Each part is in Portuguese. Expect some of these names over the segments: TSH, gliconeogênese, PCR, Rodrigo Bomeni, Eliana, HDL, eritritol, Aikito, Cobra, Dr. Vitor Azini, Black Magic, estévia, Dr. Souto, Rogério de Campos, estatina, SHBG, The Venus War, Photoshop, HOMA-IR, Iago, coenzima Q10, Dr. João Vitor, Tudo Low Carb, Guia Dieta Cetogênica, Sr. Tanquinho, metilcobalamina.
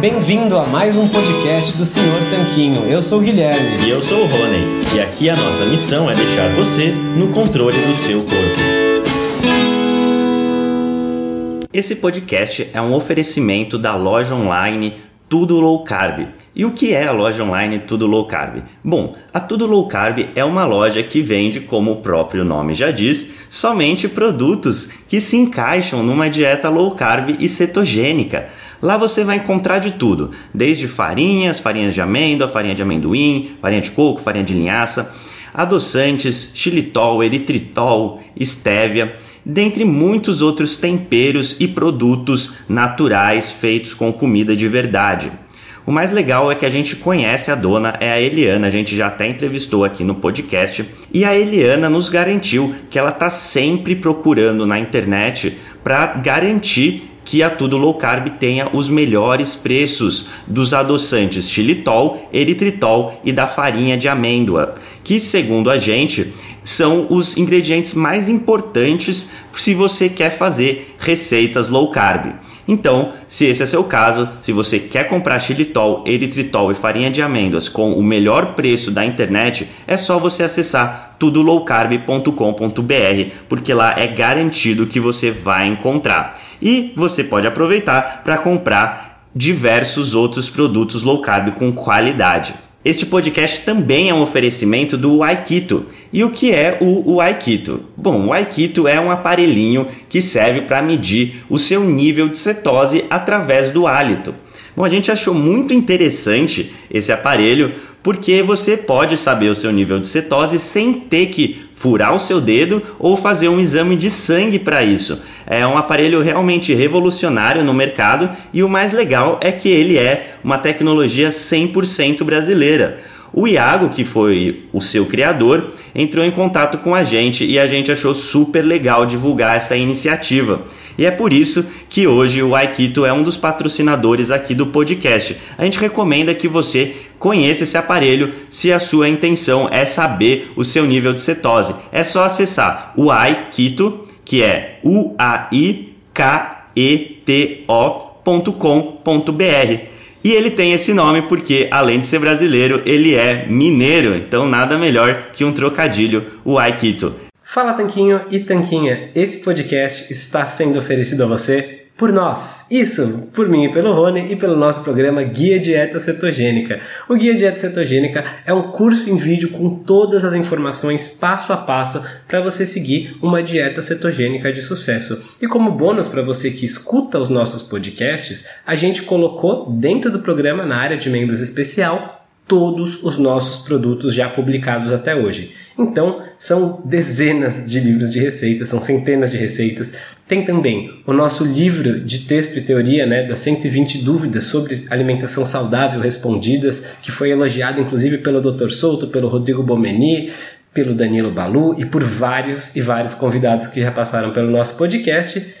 Bem-vindo a mais um podcast do Sr. Tanquinho. Eu sou o Guilherme. E eu sou o Rony. E aqui a nossa missão é deixar você no controle do seu corpo. Esse podcast é um oferecimento da loja online Tudo Low Carb. E o que é a loja online Tudo Low Carb? Bom, a Tudo Low Carb é uma loja que vende, como o próprio nome já diz, somente produtos que se encaixam numa dieta low carb e cetogênica. Lá você vai encontrar de tudo, desde farinhas, farinhas de amêndoa, farinha de amendoim, farinha de coco, farinha de linhaça, adoçantes, xilitol, eritritol, estévia, dentre muitos outros temperos e produtos naturais feitos com comida de verdade. O mais legal é que a gente conhece a dona, é a Eliana, a gente já até entrevistou aqui no podcast, e a Eliana nos garantiu que ela está sempre procurando na internet para garantir que a Tudo Low Carb tenha os melhores preços dos adoçantes xilitol, eritritol e da farinha de amêndoa, que, segundo a gente, são os ingredientes mais importantes se você quer fazer receitas low carb. Então, se esse é seu caso, se você quer comprar xilitol, eritritol e farinha de amêndoas com o melhor preço da internet, é só você acessar tudolowcarb.com.br, porque lá é garantido que você vai encontrar. E você pode aproveitar para comprar diversos outros produtos low carb com qualidade. Este podcast também é um oferecimento do Aikito. E o que é o Aikito? Bom, o Aikito é um aparelhinho que serve para medir o seu nível de cetose através do hálito. Bom, a gente achou muito interessante esse aparelho porque você pode saber o seu nível de cetose sem ter que furar o seu dedo ou fazer um exame de sangue para isso. É um aparelho realmente revolucionário no mercado e o mais legal é que ele é uma tecnologia 100% brasileira. O Iago, que foi o seu criador, entrou em contato com a gente e a gente achou super legal divulgar essa iniciativa. E é por isso que hoje o Aikito é um dos patrocinadores aqui do podcast. A gente recomenda que você conheça esse aparelho se a sua intenção é saber o seu nível de cetose. É só acessar o Aikito, que é uaiketo.com.br. E ele tem esse nome porque, além de ser brasileiro, ele é mineiro. Então, nada melhor que um trocadilho, o Aikito. Fala, Tanquinho e Tanquinha. Esse podcast está sendo oferecido a você por nós. Isso, por mim e pelo Rony e pelo nosso programa Guia Dieta Cetogênica. O Guia Dieta Cetogênica é um curso em vídeo com todas as informações passo a passo para você seguir uma dieta cetogênica de sucesso. E como bônus para você que escuta os nossos podcasts, a gente colocou dentro do programa, na área de membros especial, todos os nossos produtos já publicados até hoje. Então, são dezenas de livros de receitas, são centenas de receitas. Tem também o nosso livro de texto e teoria, das 120 dúvidas sobre alimentação saudável respondidas, que foi elogiado inclusive pelo Dr. Souto, pelo Rodrigo Bomeni, pelo Danilo Balu e por vários e vários convidados que já passaram pelo nosso podcast.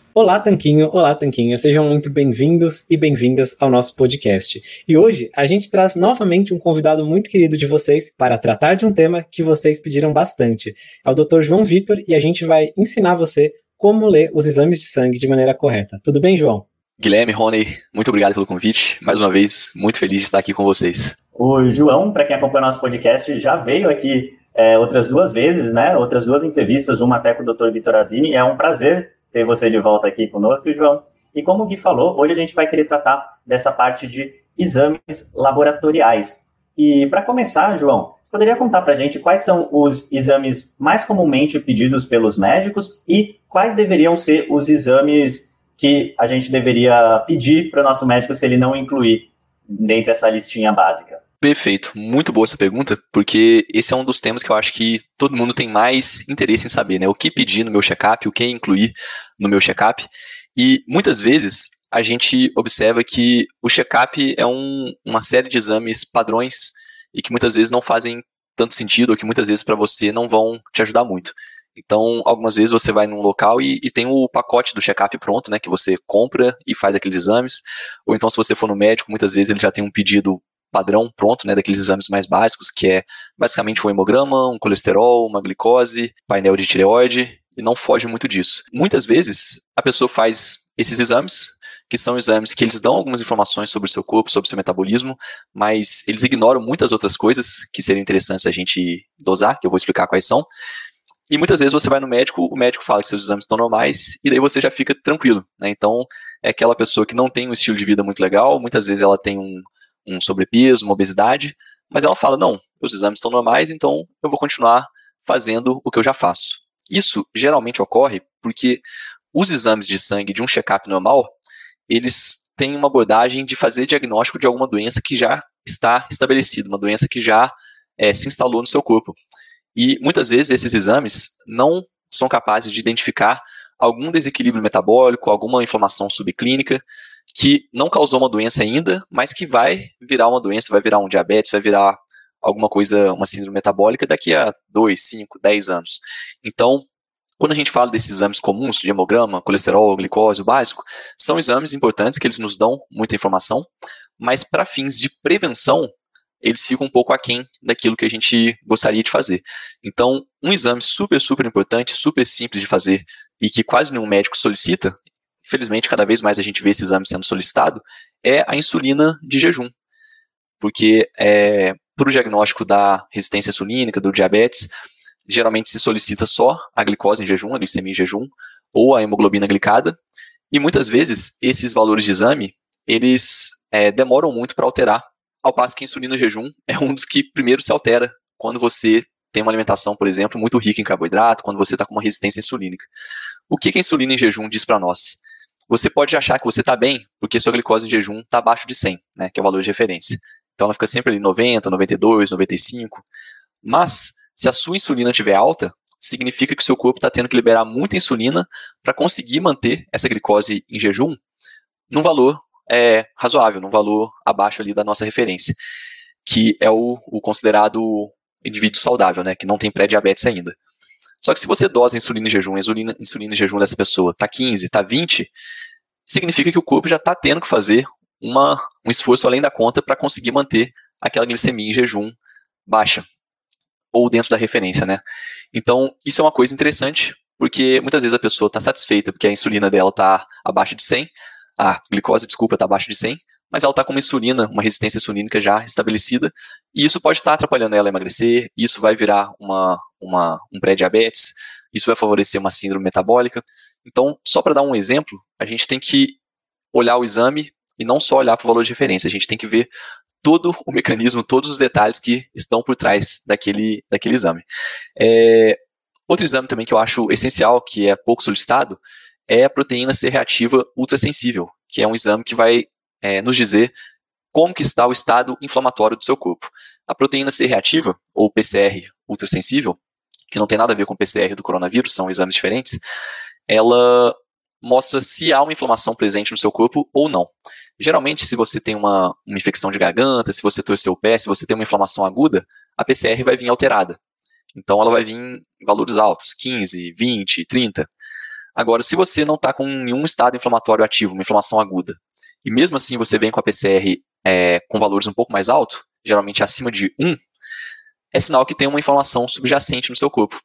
Olá, Tanquinho, sejam muito bem-vindos e bem-vindas ao nosso podcast. E hoje a gente traz novamente um convidado muito querido de vocês para tratar de um tema que vocês pediram bastante. É o Dr. João Vitor e a gente vai ensinar você como ler os exames de sangue de maneira correta. Tudo bem, João? Guilherme, Rony, muito obrigado pelo convite. Mais uma vez, muito feliz de estar aqui com vocês. O João, para quem acompanha nosso podcast, já veio aqui outras duas vezes, outras duas entrevistas, uma até com o Dr. Vitor Azini. É um prazer ter você de volta aqui conosco, João. E como o Gui falou, hoje a gente vai querer tratar dessa parte de exames laboratoriais. E para começar, João, você poderia contar para a gente quais são os exames mais comumente pedidos pelos médicos e quais deveriam ser os exames que a gente deveria pedir para o nosso médico se ele não incluir dentro dessa listinha básica? Perfeito, muito boa essa pergunta, porque esse é um dos temas que eu acho que todo mundo tem mais interesse em saber, O que pedir no meu check-up, o que incluir no meu check-up. E muitas vezes a gente observa que o check-up é uma série de exames padrões e que muitas vezes não fazem tanto sentido, ou que muitas vezes para você não vão te ajudar muito. Então, algumas vezes você vai num local e tem o pacote do check-up pronto, né, que você compra e faz aqueles exames. Ou então, se você for no médico, muitas vezes ele já tem um pedido padrão pronto, né, daqueles exames mais básicos, que é basicamente um hemograma, um colesterol, uma glicose, painel de tireoide, e não foge muito disso. Muitas vezes, a pessoa faz esses exames, que são exames que eles dão algumas informações sobre o seu corpo, sobre o seu metabolismo, mas eles ignoram muitas outras coisas que seriam interessantes a gente dosar, que eu vou explicar quais são. E muitas vezes você vai no médico, o médico fala que seus exames estão normais, e daí você já fica tranquilo, né? Então, é aquela pessoa que não tem um estilo de vida muito legal, muitas vezes ela tem um sobrepeso, uma obesidade, mas ela fala, não, os exames estão normais, então eu vou continuar fazendo o que eu já faço. Isso geralmente ocorre porque os exames de sangue de um check-up normal, eles têm uma abordagem de fazer diagnóstico de alguma doença que já está estabelecida, uma doença que já se instalou no seu corpo. E muitas vezes esses exames não são capazes de identificar algum desequilíbrio metabólico, alguma inflamação subclínica, que não causou uma doença ainda, mas que vai virar uma doença, vai virar um diabetes, vai virar alguma coisa, uma síndrome metabólica daqui a 2, 5, 10 anos. Então, quando a gente fala desses exames comuns, de hemograma, colesterol, glicose, o básico, são exames importantes que eles nos dão muita informação, mas para fins de prevenção, eles ficam um pouco aquém daquilo que a gente gostaria de fazer. Então, um exame super, super importante, super simples de fazer e que quase nenhum médico solicita, infelizmente, cada vez mais a gente vê esse exame sendo solicitado, é a insulina de jejum. Porque para o diagnóstico da resistência insulínica, do diabetes, geralmente se solicita só a glicose em jejum, a glicemia em jejum, ou a hemoglobina glicada. E muitas vezes, esses valores de exame, eles demoram muito para alterar. Ao passo que a insulina em jejum é um dos que primeiro se altera quando você tem uma alimentação, por exemplo, muito rica em carboidrato, quando você está com uma resistência insulínica. O que a insulina em jejum diz para nós? Você pode achar que você está bem porque sua glicose em jejum está abaixo de 100, né, que é o valor de referência. Então ela fica sempre ali 90, 92, 95. Mas se a sua insulina estiver alta, significa que o seu corpo está tendo que liberar muita insulina para conseguir manter essa glicose em jejum num valor razoável, num valor abaixo ali da nossa referência, que é o considerado indivíduo saudável, né, que não tem pré-diabetes ainda. Só que se você dosa insulina em jejum, insulina em jejum dessa pessoa está 15, está 20, significa que o corpo já está tendo que fazer um esforço além da conta para conseguir manter aquela glicemia em jejum baixa, ou dentro da referência, né? Então, isso é uma coisa interessante, porque muitas vezes a pessoa está satisfeita porque a insulina dela está abaixo de 100, a glicose, desculpa, está abaixo de 100, mas ela está com uma insulina, uma resistência insulínica já estabelecida, e isso pode estar atrapalhando ela a emagrecer, isso vai virar um pré-diabetes, isso vai favorecer uma síndrome metabólica. Então, só para dar um exemplo, a gente tem que olhar o exame e não só olhar para o valor de referência, a gente tem que ver todo o mecanismo, todos os detalhes que estão por trás daquele exame. Outro exame também que eu acho essencial, que é pouco solicitado, é a proteína C reativa ultrassensível, que é um exame que vai nos dizer como que está o estado inflamatório do seu corpo. A proteína C reativa, ou PCR ultrassensível, que não tem nada a ver com PCR do coronavírus, são exames diferentes, ela mostra se há uma inflamação presente no seu corpo ou não. Geralmente, se você tem uma infecção de garganta, se você torceu o pé, se você tem uma inflamação aguda, a PCR vai vir alterada. Então, ela vai vir em valores altos, 15, 20, 30. Agora, se você não está com nenhum estado inflamatório ativo, uma inflamação aguda, e mesmo assim você vem com a PCR com valores um pouco mais altos, geralmente acima de 1, é sinal que tem uma inflamação subjacente no seu corpo.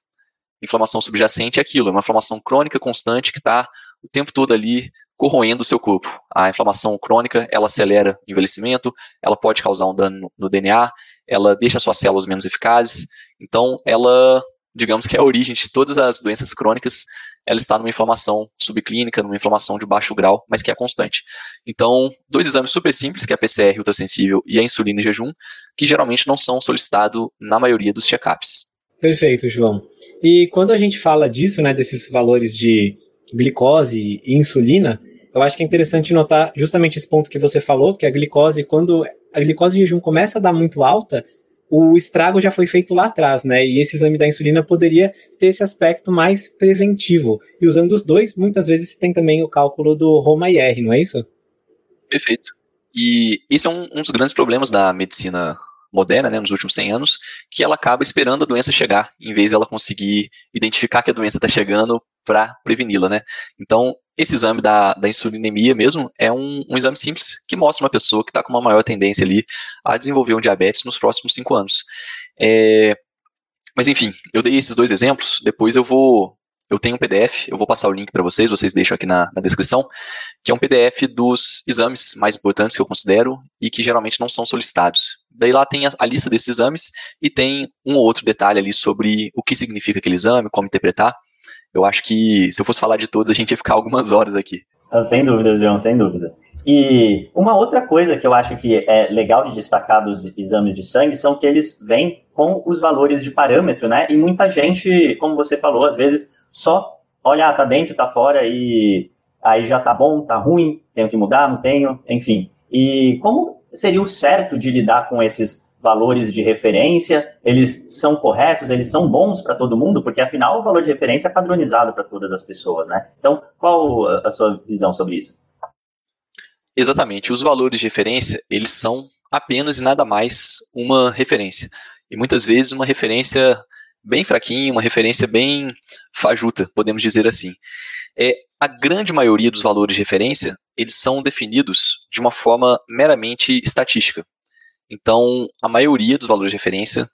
Inflamação subjacente é aquilo, é uma inflamação crônica constante que está o tempo todo ali corroendo o seu corpo. A inflamação crônica, ela acelera o envelhecimento, ela pode causar um dano no DNA, ela deixa suas células menos eficazes, então ela, digamos que é a origem de todas as doenças crônicas, ela está numa inflamação subclínica, numa inflamação de baixo grau, mas que é constante. Então, dois exames super simples, que é a PCR ultrassensível e a insulina em jejum, que geralmente não são solicitados na maioria dos check-ups. Perfeito, João. E quando a gente fala disso, né, desses valores de glicose e insulina, eu acho que é interessante notar justamente esse ponto que você falou, que a glicose, quando a glicose em jejum começa a dar muito alta, o estrago já foi feito lá atrás, né? E esse exame da insulina poderia ter esse aspecto mais preventivo. E usando os dois, muitas vezes tem também o cálculo do HOMA-IR, não é isso? Perfeito. E esse é um dos grandes problemas da medicina moderna, né, nos últimos 100 anos, que ela acaba esperando a doença chegar, em vez de ela conseguir identificar que a doença está chegando para preveni-la, né? Então, esse exame da insulinemia mesmo é um exame simples que mostra uma pessoa que está com uma maior tendência ali a desenvolver um diabetes nos próximos 5 anos. Mas, enfim, eu dei esses dois exemplos, depois eu tenho um PDF, eu vou passar o link para vocês, vocês deixam aqui na descrição, que é um PDF dos exames mais importantes que eu considero e que geralmente não são solicitados. Daí lá tem a lista desses exames e tem um ou outro detalhe ali sobre o que significa aquele exame, como interpretar. Eu acho que se eu fosse falar de todos, a gente ia ficar algumas horas aqui. Sem dúvida, João, sem dúvida. E uma outra coisa que eu acho que é legal de destacar dos exames de sangue são que eles vêm com os valores de parâmetro, né? E muita gente, como você falou, às vezes só olha, tá dentro, tá fora, e aí já tá bom, tá ruim, tenho que mudar, não tenho, enfim. E como seria o certo de lidar com esses valores de referência? Eles são corretos, eles são bons para todo mundo? Porque, afinal, o valor de referência é padronizado para todas as pessoas, né? Então, qual a sua visão sobre isso? Exatamente. Os valores de referência, eles são apenas e nada mais uma referência. E muitas vezes uma referência bem fraquinha, uma referência bem fajuta, podemos dizer assim. A grande maioria dos valores de referência, eles são definidos de uma forma meramente estatística. Então, a maioria dos valores de referência,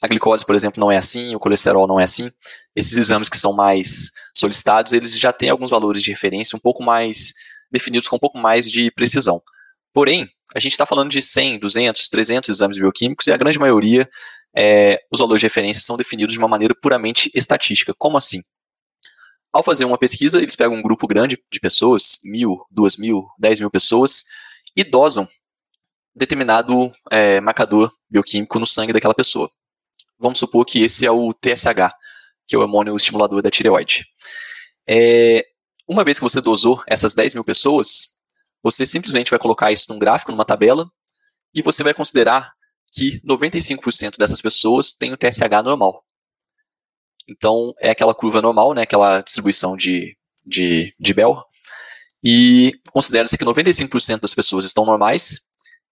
a glicose, por exemplo, não é assim, o colesterol não é assim. Esses exames que são mais solicitados, eles já têm alguns valores de referência um pouco mais definidos, com um pouco mais de precisão. Porém, a gente está falando de 100, 200, 300 exames bioquímicos e a grande maioria, os valores de referência são definidos de uma maneira puramente estatística. Como assim? Ao fazer uma pesquisa, eles pegam um grupo grande de pessoas, 1.000, 2.000, 10.000 pessoas, e dosam determinado marcador bioquímico no sangue daquela pessoa. Vamos supor que esse é o TSH, que é o hormônio estimulador da tireoide. Uma vez que você dosou essas 10.000 pessoas, você simplesmente vai colocar isso num gráfico, numa tabela, e você vai considerar que 95% dessas pessoas têm o TSH normal. Então, é aquela curva normal, né, aquela distribuição de Bell. E considera-se que 95% das pessoas estão normais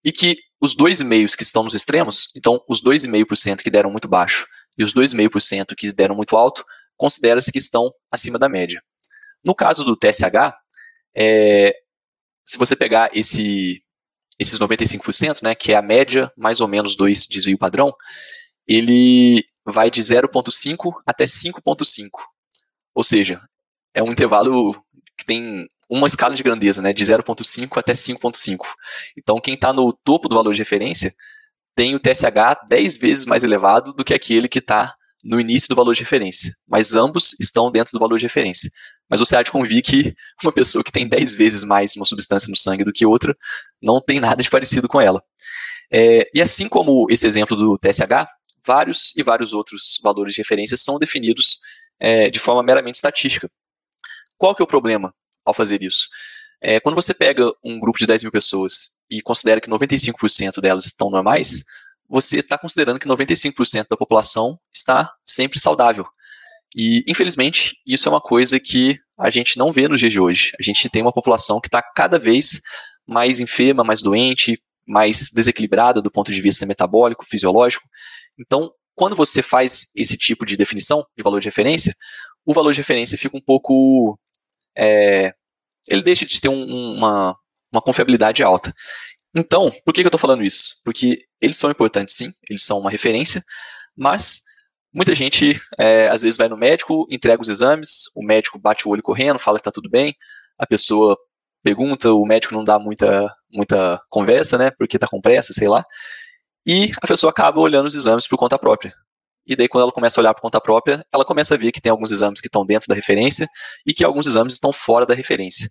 e que os 2,5% que estão nos extremos, então os 2,5% que deram muito baixo e os 2,5% que deram muito alto, considera-se que estão acima da média. No caso do TSH, se você pegar esses 95%, né, que é a média, mais ou menos 2 desvio padrão, ele vai de 0,5 até 5,5. Ou seja, é um intervalo que tem uma escala de grandeza, né? De 0,5 até 5,5. Então, quem está no topo do valor de referência tem o TSH 10 vezes mais elevado do que aquele que está no início do valor de referência. Mas ambos estão dentro do valor de referência. Mas você há de convir que uma pessoa que tem 10 vezes mais uma substância no sangue do que outra não tem nada de parecido com ela. E assim como esse exemplo do TSH, vários outros valores de referência são definidos de forma meramente estatística. Qual que é o problema ao fazer isso? Quando você pega um grupo de 10.000 pessoas e considera que 95% delas estão normais, você está considerando que 95% da população está sempre saudável. E, infelizmente, isso é uma coisa que a gente não vê nos dias de hoje. A gente tem uma população que está cada vez mais enferma, mais doente, mais desequilibrada do ponto de vista metabólico, fisiológico. Então, quando você faz esse tipo de definição de valor de referência, o valor de referência fica um pouco... ele deixa de ter uma confiabilidade alta. Então, por que eu estou falando isso? Porque eles são importantes, sim, eles são uma referência, mas muita gente, às vezes, vai no médico, entrega os exames, o médico bate o olho correndo, fala que está tudo bem, a pessoa pergunta, o médico não dá muita conversa, né, porque está com pressa, sei lá. E a pessoa acaba olhando os exames por conta própria. E daí, quando ela começa a olhar por conta própria, ela começa a ver que tem alguns exames que estão dentro da referência e que alguns exames estão fora da referência.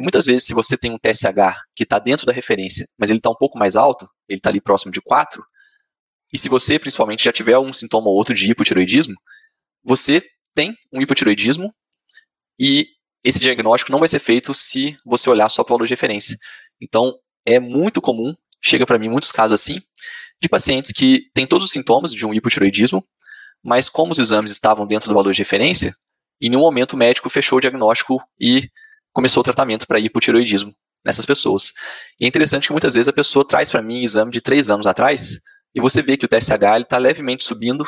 Muitas vezes, se você tem um TSH que está dentro da referência, mas ele está um pouco mais alto, ele está ali próximo de 4, e se você, principalmente, já tiver um sintoma ou outro de hipotireoidismo, você tem um hipotireoidismo e esse diagnóstico não vai ser feito se você olhar só para o valor de referência. Então, é muito comum, chega para mim muitos casos assim, de pacientes que têm todos os sintomas de um hipotireoidismo, mas como os exames estavam dentro do valor de referência, em nenhum momento o médico fechou o diagnóstico e começou o tratamento para hipotireoidismo. nessas pessoas. E é interessante que muitas vezes a pessoa traz para mim um exame de 3 anos atrás e você vê que o TSH está levemente subindo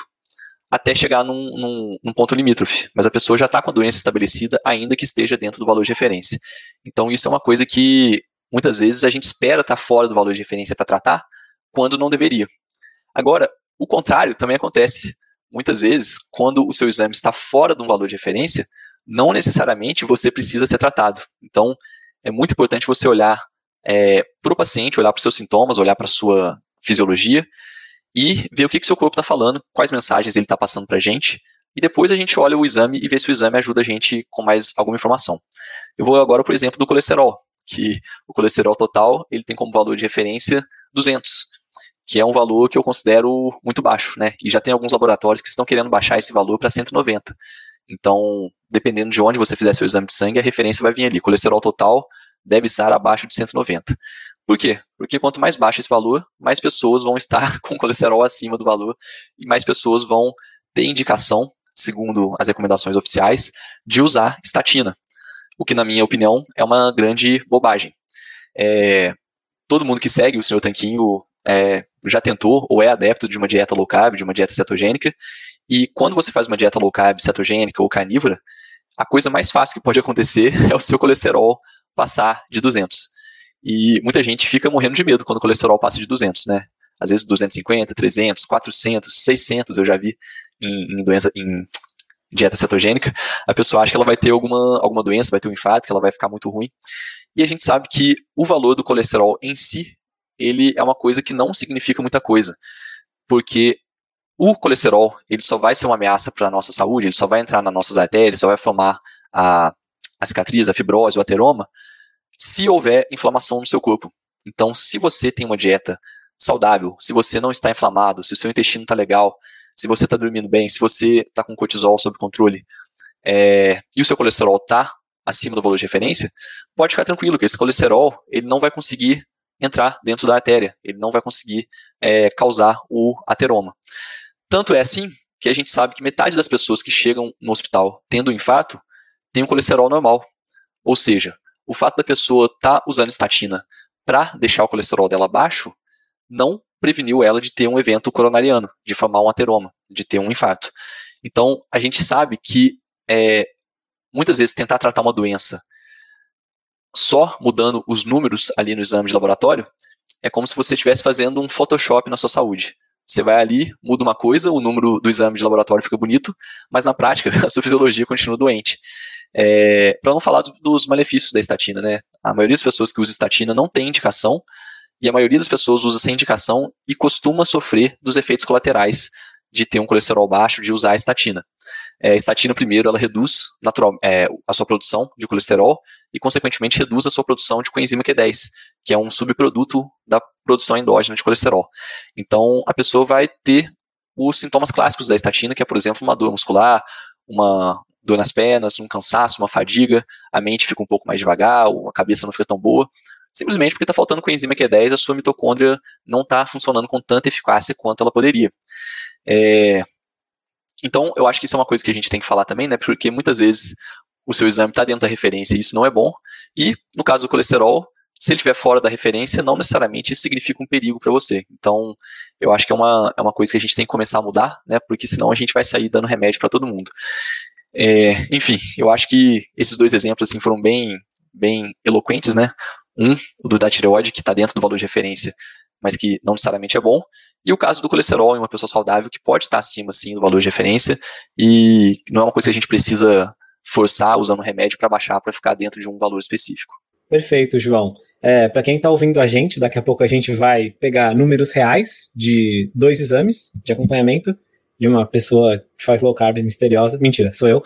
até chegar num ponto limítrofe, mas a pessoa já está com a doença estabelecida, ainda que esteja dentro do valor de referência. Então isso é uma coisa que muitas vezes a gente espera estar fora do valor de referência para tratar, quando não deveria. Agora, o contrário também acontece. Muitas vezes, quando o seu exame está fora de um valor de referência, não necessariamente você precisa ser tratado. Então, é muito importante você olhar para o paciente, olhar para os seus sintomas, olhar para a sua fisiologia e ver o que o seu corpo está falando, quais mensagens ele está passando para a gente, e depois a gente olha o exame e vê se o exame ajuda a gente com mais alguma informação. Eu vou agora, por exemplo, do colesterol, que o colesterol total ele tem como valor de referência 200, que é um valor que eu considero muito baixo, né? E já tem alguns laboratórios que estão querendo baixar esse valor para 190. Então, dependendo de onde você fizer seu exame de sangue, a referência vai vir ali. Colesterol total deve estar abaixo de 190. Por quê? Porque quanto mais baixo esse valor, mais pessoas vão estar com colesterol acima do valor e mais pessoas vão ter indicação, segundo as recomendações oficiais, de usar estatina. O que, na minha opinião, é uma grande bobagem. Todo mundo que segue o Sr. Tanquinho já tentou ou é adepto de uma dieta low carb, de uma dieta cetogênica, e quando você faz uma dieta low carb, cetogênica ou carnívora, a coisa mais fácil que pode acontecer é o seu colesterol passar de 200. E muita gente fica morrendo de medo quando o colesterol passa de 200, né? Às vezes 250, 300, 400, 600, eu já vi em dieta cetogênica, a pessoa acha que ela vai ter alguma doença, vai ter um infarto, que ela vai ficar muito ruim. E a gente sabe que o valor do colesterol em si, ele é uma coisa que não significa muita coisa, porque o colesterol, ele só vai ser uma ameaça para a nossa saúde, ele só vai entrar nas nossas artérias, só vai formar a cicatriz, a fibrose, o ateroma, se houver inflamação no seu corpo. Então, se você tem uma dieta saudável, se você não está inflamado, se o seu intestino está legal, se você está dormindo bem, se você está com cortisol sob controle e o seu colesterol está acima do valor de referência, pode ficar tranquilo que esse colesterol ele não vai conseguir entrar dentro da artéria, ele não vai conseguir causar o ateroma. Tanto é assim que a gente sabe que metade das pessoas que chegam no hospital tendo um infarto tem um colesterol normal. Ou seja, o fato da pessoa estar usando estatina para deixar o colesterol dela baixo não preveniu ela de ter um evento coronariano, de formar um ateroma, de ter um infarto. Então, a gente sabe que muitas vezes tentar tratar uma doença só mudando os números ali no exame de laboratório é como se você estivesse fazendo um Photoshop na sua saúde. Você vai ali, muda uma coisa, o número do exame de laboratório fica bonito, mas na prática a sua fisiologia continua doente. Para não falar dos malefícios da estatina, né? A maioria das pessoas que usa estatina não tem indicação, e a maioria das pessoas usa sem indicação e costuma sofrer dos efeitos colaterais de ter um colesterol baixo, de usar a estatina. A estatina, primeiro, ela reduz a sua produção de colesterol e, consequentemente, reduz a sua produção de coenzima Q10, que é um subproduto da produção endógena de colesterol. Então, a pessoa vai ter os sintomas clássicos da estatina, que é, por exemplo, uma dor muscular, uma dor nas pernas, um cansaço, uma fadiga, a mente fica um pouco mais devagar, a cabeça não fica tão boa, simplesmente porque está faltando coenzima Q10, a sua mitocôndria não está funcionando com tanta eficácia quanto ela poderia. Então, eu acho que isso é uma coisa que a gente tem que falar também, né? Porque muitas vezes o seu exame está dentro da referência e isso não é bom. E, no caso do colesterol, se ele estiver fora da referência, não necessariamente isso significa um perigo para você. Então, eu acho que é uma coisa que a gente tem que começar a mudar, né? Porque senão a gente vai sair dando remédio para todo mundo. Enfim, eu acho que esses dois exemplos assim, foram bem eloquentes, né? O do da tireoide, que está dentro do valor de referência, mas que não necessariamente é bom, e o caso do colesterol em uma pessoa saudável, que pode estar acima, sim, do valor de referência, e não é uma coisa que a gente precisa forçar usando remédio para baixar, para ficar dentro de um valor específico. Perfeito, João. Para quem está ouvindo a gente, daqui a pouco a gente vai pegar números reais de 2 exames de acompanhamento, de uma pessoa que faz low carb misteriosa, mentira, sou eu,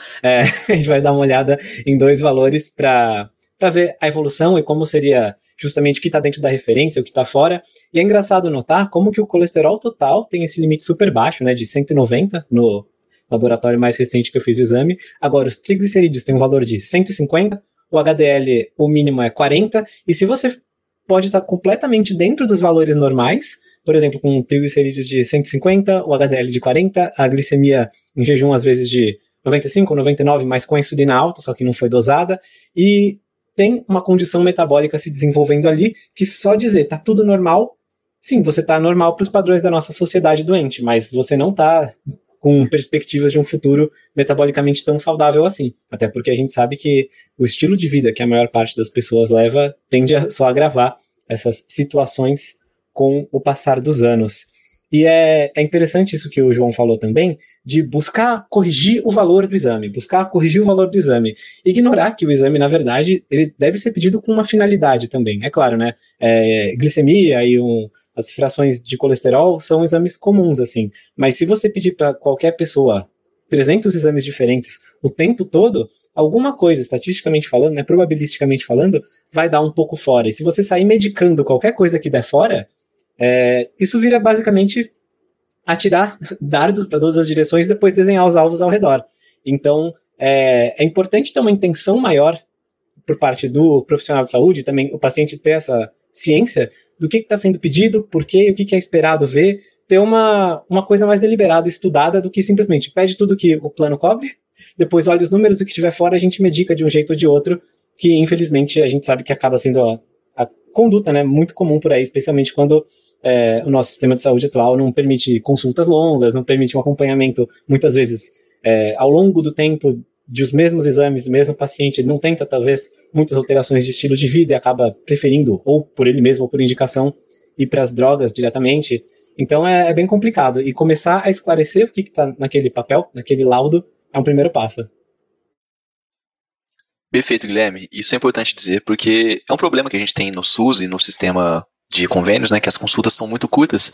a gente vai dar uma olhada em 2 valores para ver a evolução e como seria justamente o que está dentro da referência, o que está fora. E é engraçado notar como que o colesterol total tem esse limite super baixo, né, de 190 no laboratório mais recente que eu fiz o exame. Agora, os triglicerídeos têm um valor de 150, o HDL, o mínimo é 40, e se você pode estar completamente dentro dos valores normais, por exemplo, com triglicerídeos de 150, o HDL de 40, a glicemia em jejum às vezes de 95 ou 99, mas com a insulina alta, só que não foi dosada, e tem uma condição metabólica se desenvolvendo ali, que só dizer, tá tudo normal, sim, você tá normal para os padrões da nossa sociedade doente, mas você não tá com perspectivas de um futuro metabolicamente tão saudável assim. Até porque a gente sabe que o estilo de vida que a maior parte das pessoas leva tende a só agravar essas situações com o passar dos anos. E é interessante isso que o João falou também, de buscar corrigir o valor do exame, ignorar que o exame, na verdade, ele deve ser pedido com uma finalidade também, é claro, né? Glicemia e as frações de colesterol são exames comuns, assim, mas se você pedir para qualquer pessoa 300 exames diferentes o tempo todo, alguma coisa, estatisticamente falando, né, probabilisticamente falando, vai dar um pouco fora, e se você sair medicando qualquer coisa que der fora, isso vira basicamente atirar dardos para todas as direções e depois desenhar os alvos ao redor. Então, é importante ter uma intenção maior por parte do profissional de saúde, também o paciente ter essa ciência do que está sendo pedido, por quê, o que é esperado ver, ter uma coisa mais deliberada, estudada, do que simplesmente pede tudo que o plano cobre, depois olha os números do que tiver fora, a gente medica de um jeito ou de outro, que infelizmente a gente sabe que acaba sendo a conduta, né, muito comum por aí, especialmente quando o nosso sistema de saúde atual não permite consultas longas, não permite um acompanhamento, muitas vezes, ao longo do tempo, dos mesmos exames, do mesmo paciente, ele não tenta, talvez, muitas alterações de estilo de vida e acaba preferindo, ou por ele mesmo, ou por indicação, ir para as drogas diretamente. Então, é bem complicado. E começar a esclarecer o que está naquele papel, naquele laudo, é um primeiro passo. Perfeito, Guilherme. Isso é importante dizer, porque é um problema que a gente tem no SUS e no sistema de convênios, né, que as consultas são muito curtas.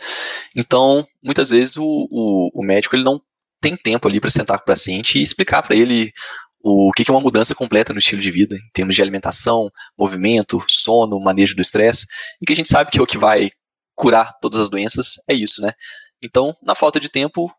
Então, muitas vezes, o médico ele não tem tempo ali para sentar com o paciente e explicar para ele o que é uma mudança completa no estilo de vida, em termos de alimentação, movimento, sono, manejo do estresse, e que a gente sabe que o que vai curar todas as doenças é isso, né? Então, na falta de tempo,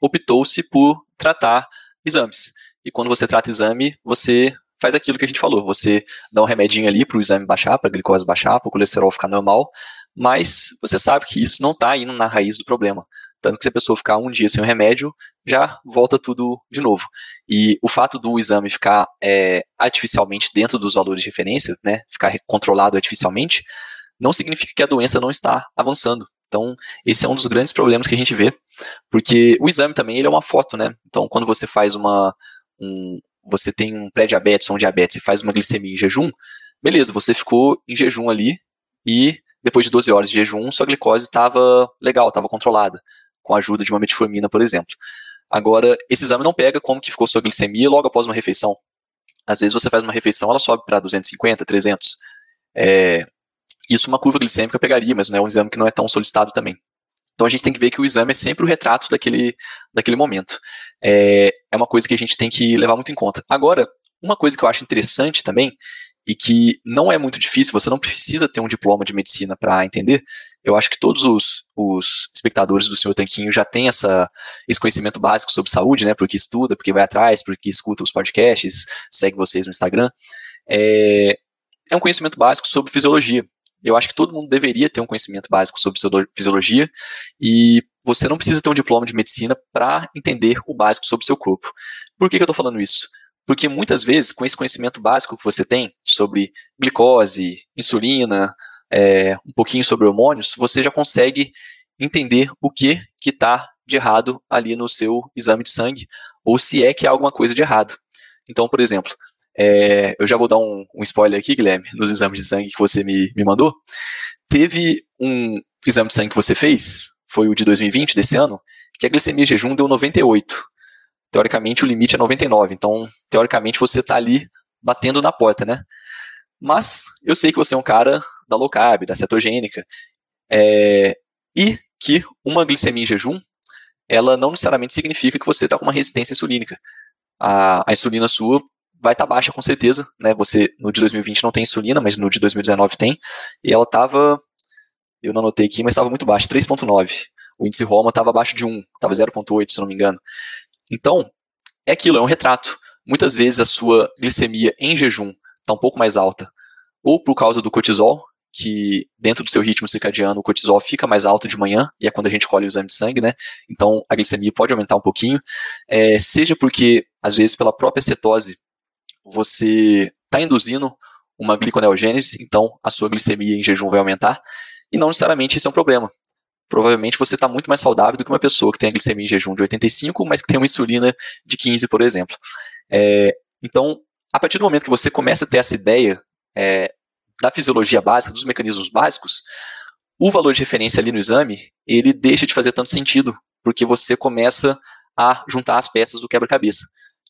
optou-se por tratar exames. E quando você trata exame, você faz aquilo que a gente falou, você dá um remedinho ali para o exame baixar, para a glicose baixar, para o colesterol ficar normal, mas você sabe que isso não está indo na raiz do problema. Tanto que se a pessoa ficar um dia sem o remédio, já volta tudo de novo. E o fato do exame ficar artificialmente dentro dos valores de referência, né, ficar controlado artificialmente, não significa que a doença não está avançando. Então, esse é um dos grandes problemas que a gente vê, porque o exame também ele é uma foto, né? Então, quando você faz você tem um pré-diabetes ou um diabetes e faz uma glicemia em jejum, beleza, você ficou em jejum ali e depois de 12 horas de jejum, sua glicose estava legal, estava controlada, com a ajuda de uma metformina, por exemplo. Agora, esse exame não pega como que ficou sua glicemia logo após uma refeição. Às vezes você faz uma refeição, ela sobe para 250, 300. Isso uma curva glicêmica pegaria, mas não é um exame que não é tão solicitado também. Então a gente tem que ver que o exame é sempre o retrato daquele momento. É uma coisa que a gente tem que levar muito em conta. Agora, uma coisa que eu acho interessante também, e que não é muito difícil, você não precisa ter um diploma de medicina para entender, eu acho que todos os espectadores do Sr. Tanquinho já têm esse conhecimento básico sobre saúde, né? Porque estuda, porque vai atrás, porque escuta os podcasts, segue vocês no Instagram. É um conhecimento básico sobre fisiologia. Eu acho que todo mundo deveria ter um conhecimento básico sobre fisiologia e você não precisa ter um diploma de medicina para entender o básico sobre o seu corpo. Por que eu estou falando isso? Porque muitas vezes, com esse conhecimento básico que você tem sobre glicose, insulina, um pouquinho sobre hormônios, você já consegue entender o que está de errado ali no seu exame de sangue ou se é que há alguma coisa de errado. Então, por exemplo, eu já vou dar um spoiler aqui, Guilherme, nos exames de sangue que você me mandou. Teve um exame de sangue que você fez, foi o de 2020, desse ano, que a glicemia de jejum deu 98. Teoricamente, o limite é 99. Então, teoricamente, você está ali batendo na porta, né? Mas eu sei que você é um cara da low carb, da cetogênica, e que uma glicemia em jejum, ela não necessariamente significa que você está com uma resistência insulínica. A insulina sua vai estar baixa com certeza, né? Você no de 2020 não tem insulina, mas no de 2019 tem, e ela estava, eu não anotei aqui, mas estava muito baixa, 3.9. O índice HOMA estava abaixo de 1, estava 0.8, se não me engano. Então, é aquilo, é um retrato. Muitas vezes a sua glicemia em jejum está um pouco mais alta, ou por causa do cortisol, que dentro do seu ritmo circadiano o cortisol fica mais alto de manhã, e é quando a gente colhe o exame de sangue, né? Então a glicemia pode aumentar um pouquinho, seja porque, às vezes, pela própria cetose, você está induzindo uma gliconeogênese, então a sua glicemia em jejum vai aumentar, e não necessariamente isso é um problema. Provavelmente você está muito mais saudável do que uma pessoa que tem a glicemia em jejum de 85, mas que tem uma insulina de 15, por exemplo. Então, a partir do momento que você começa a ter essa ideia da fisiologia básica, dos mecanismos básicos, o valor de referência ali no exame, ele deixa de fazer tanto sentido, porque você começa a juntar as peças do quebra-cabeça.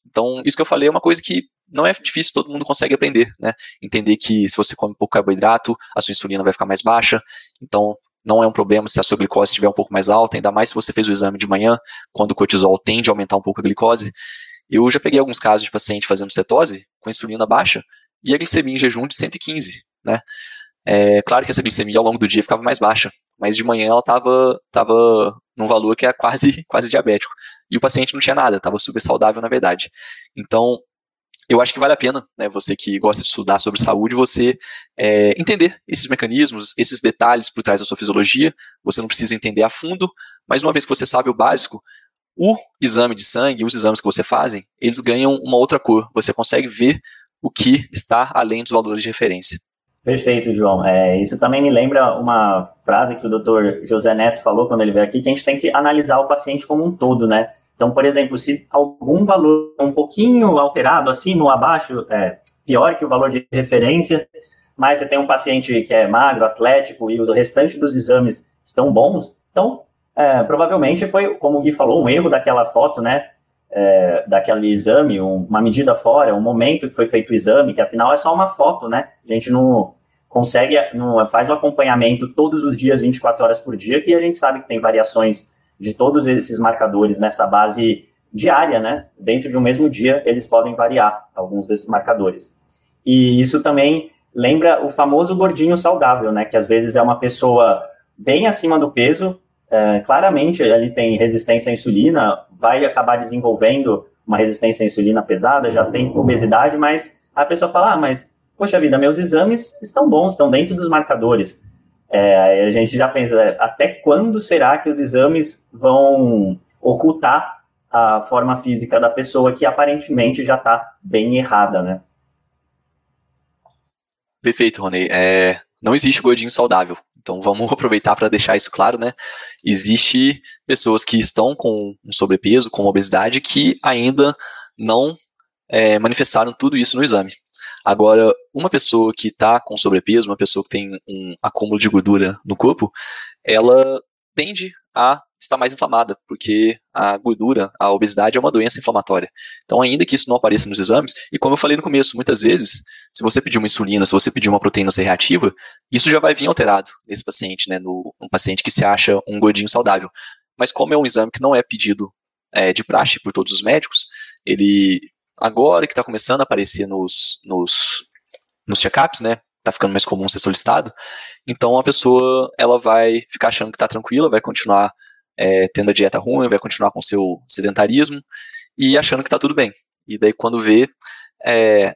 Então, isso que eu falei é uma coisa que não é difícil, todo mundo consegue aprender, né? Entender que se você come pouco carboidrato, a sua insulina vai ficar mais baixa, então não é um problema se a sua glicose estiver um pouco mais alta, ainda mais se você fez o exame de manhã, quando o cortisol tende a aumentar um pouco a glicose. Eu já peguei alguns casos de paciente fazendo cetose, com insulina baixa, e a glicemia em jejum de 115, né? É claro que essa glicemia ao longo do dia ficava mais baixa, mas de manhã ela estava num valor que era quase diabético. E o paciente não tinha nada, estava super saudável na verdade. Então, eu acho que vale a pena, né, você que gosta de estudar sobre saúde, você entender esses mecanismos, esses detalhes por trás da sua fisiologia. Você não precisa entender a fundo, mas uma vez que você sabe o básico, o exame de sangue, os exames que você fazem, eles ganham uma outra cor. Você consegue ver o que está além dos valores de referência. Perfeito, João. Isso também me lembra uma frase que o Dr. José Neto falou quando ele veio aqui, que a gente tem que analisar o paciente como um todo, né? Então, por exemplo, se algum valor um pouquinho alterado, acima ou abaixo, pior que o valor de referência, mas você tem um paciente que é magro, atlético, e o restante dos exames estão bons, então, provavelmente foi, como o Gui falou, um erro daquela foto, né, daquele exame, uma medida fora, um momento que foi feito o exame, que afinal é só uma foto, né, a gente não consegue, não faz um acompanhamento todos os dias, 24 horas por dia, que a gente sabe que tem variações de todos esses marcadores nessa base diária, né? Dentro de um mesmo dia, eles podem variar alguns desses marcadores. E isso também lembra o famoso gordinho saudável, né? Que às vezes é uma pessoa bem acima do peso, claramente ele tem resistência à insulina, vai acabar desenvolvendo uma resistência à insulina pesada, já tem obesidade, mas a pessoa fala, mas, poxa vida, meus exames estão bons, estão dentro dos marcadores. A gente já pensa, até quando será que os exames vão ocultar a forma física da pessoa que aparentemente já está bem errada, né? Perfeito, Rony. Não existe gordinho saudável, então vamos aproveitar para deixar isso claro, né? Existe pessoas que estão com um sobrepeso, com obesidade, que ainda não manifestaram tudo isso no exame. Agora, uma pessoa que está com sobrepeso, uma pessoa que tem um acúmulo de gordura no corpo, ela tende a estar mais inflamada, porque a gordura, a obesidade é uma doença inflamatória. Então, ainda que isso não apareça nos exames, e como eu falei no começo, muitas vezes, se você pedir uma insulina, se você pedir uma proteína C reativa, isso já vai vir alterado nesse paciente, né, num paciente que se acha um gordinho saudável. Mas como é um exame que não é pedido de praxe por todos os médicos, ele... Agora que está começando a aparecer nos check-ups, né? Está ficando mais comum ser solicitado. Então, a pessoa ela vai ficar achando que está tranquila, vai continuar tendo a dieta ruim, vai continuar com o seu sedentarismo e achando que está tudo bem. E daí, quando vê,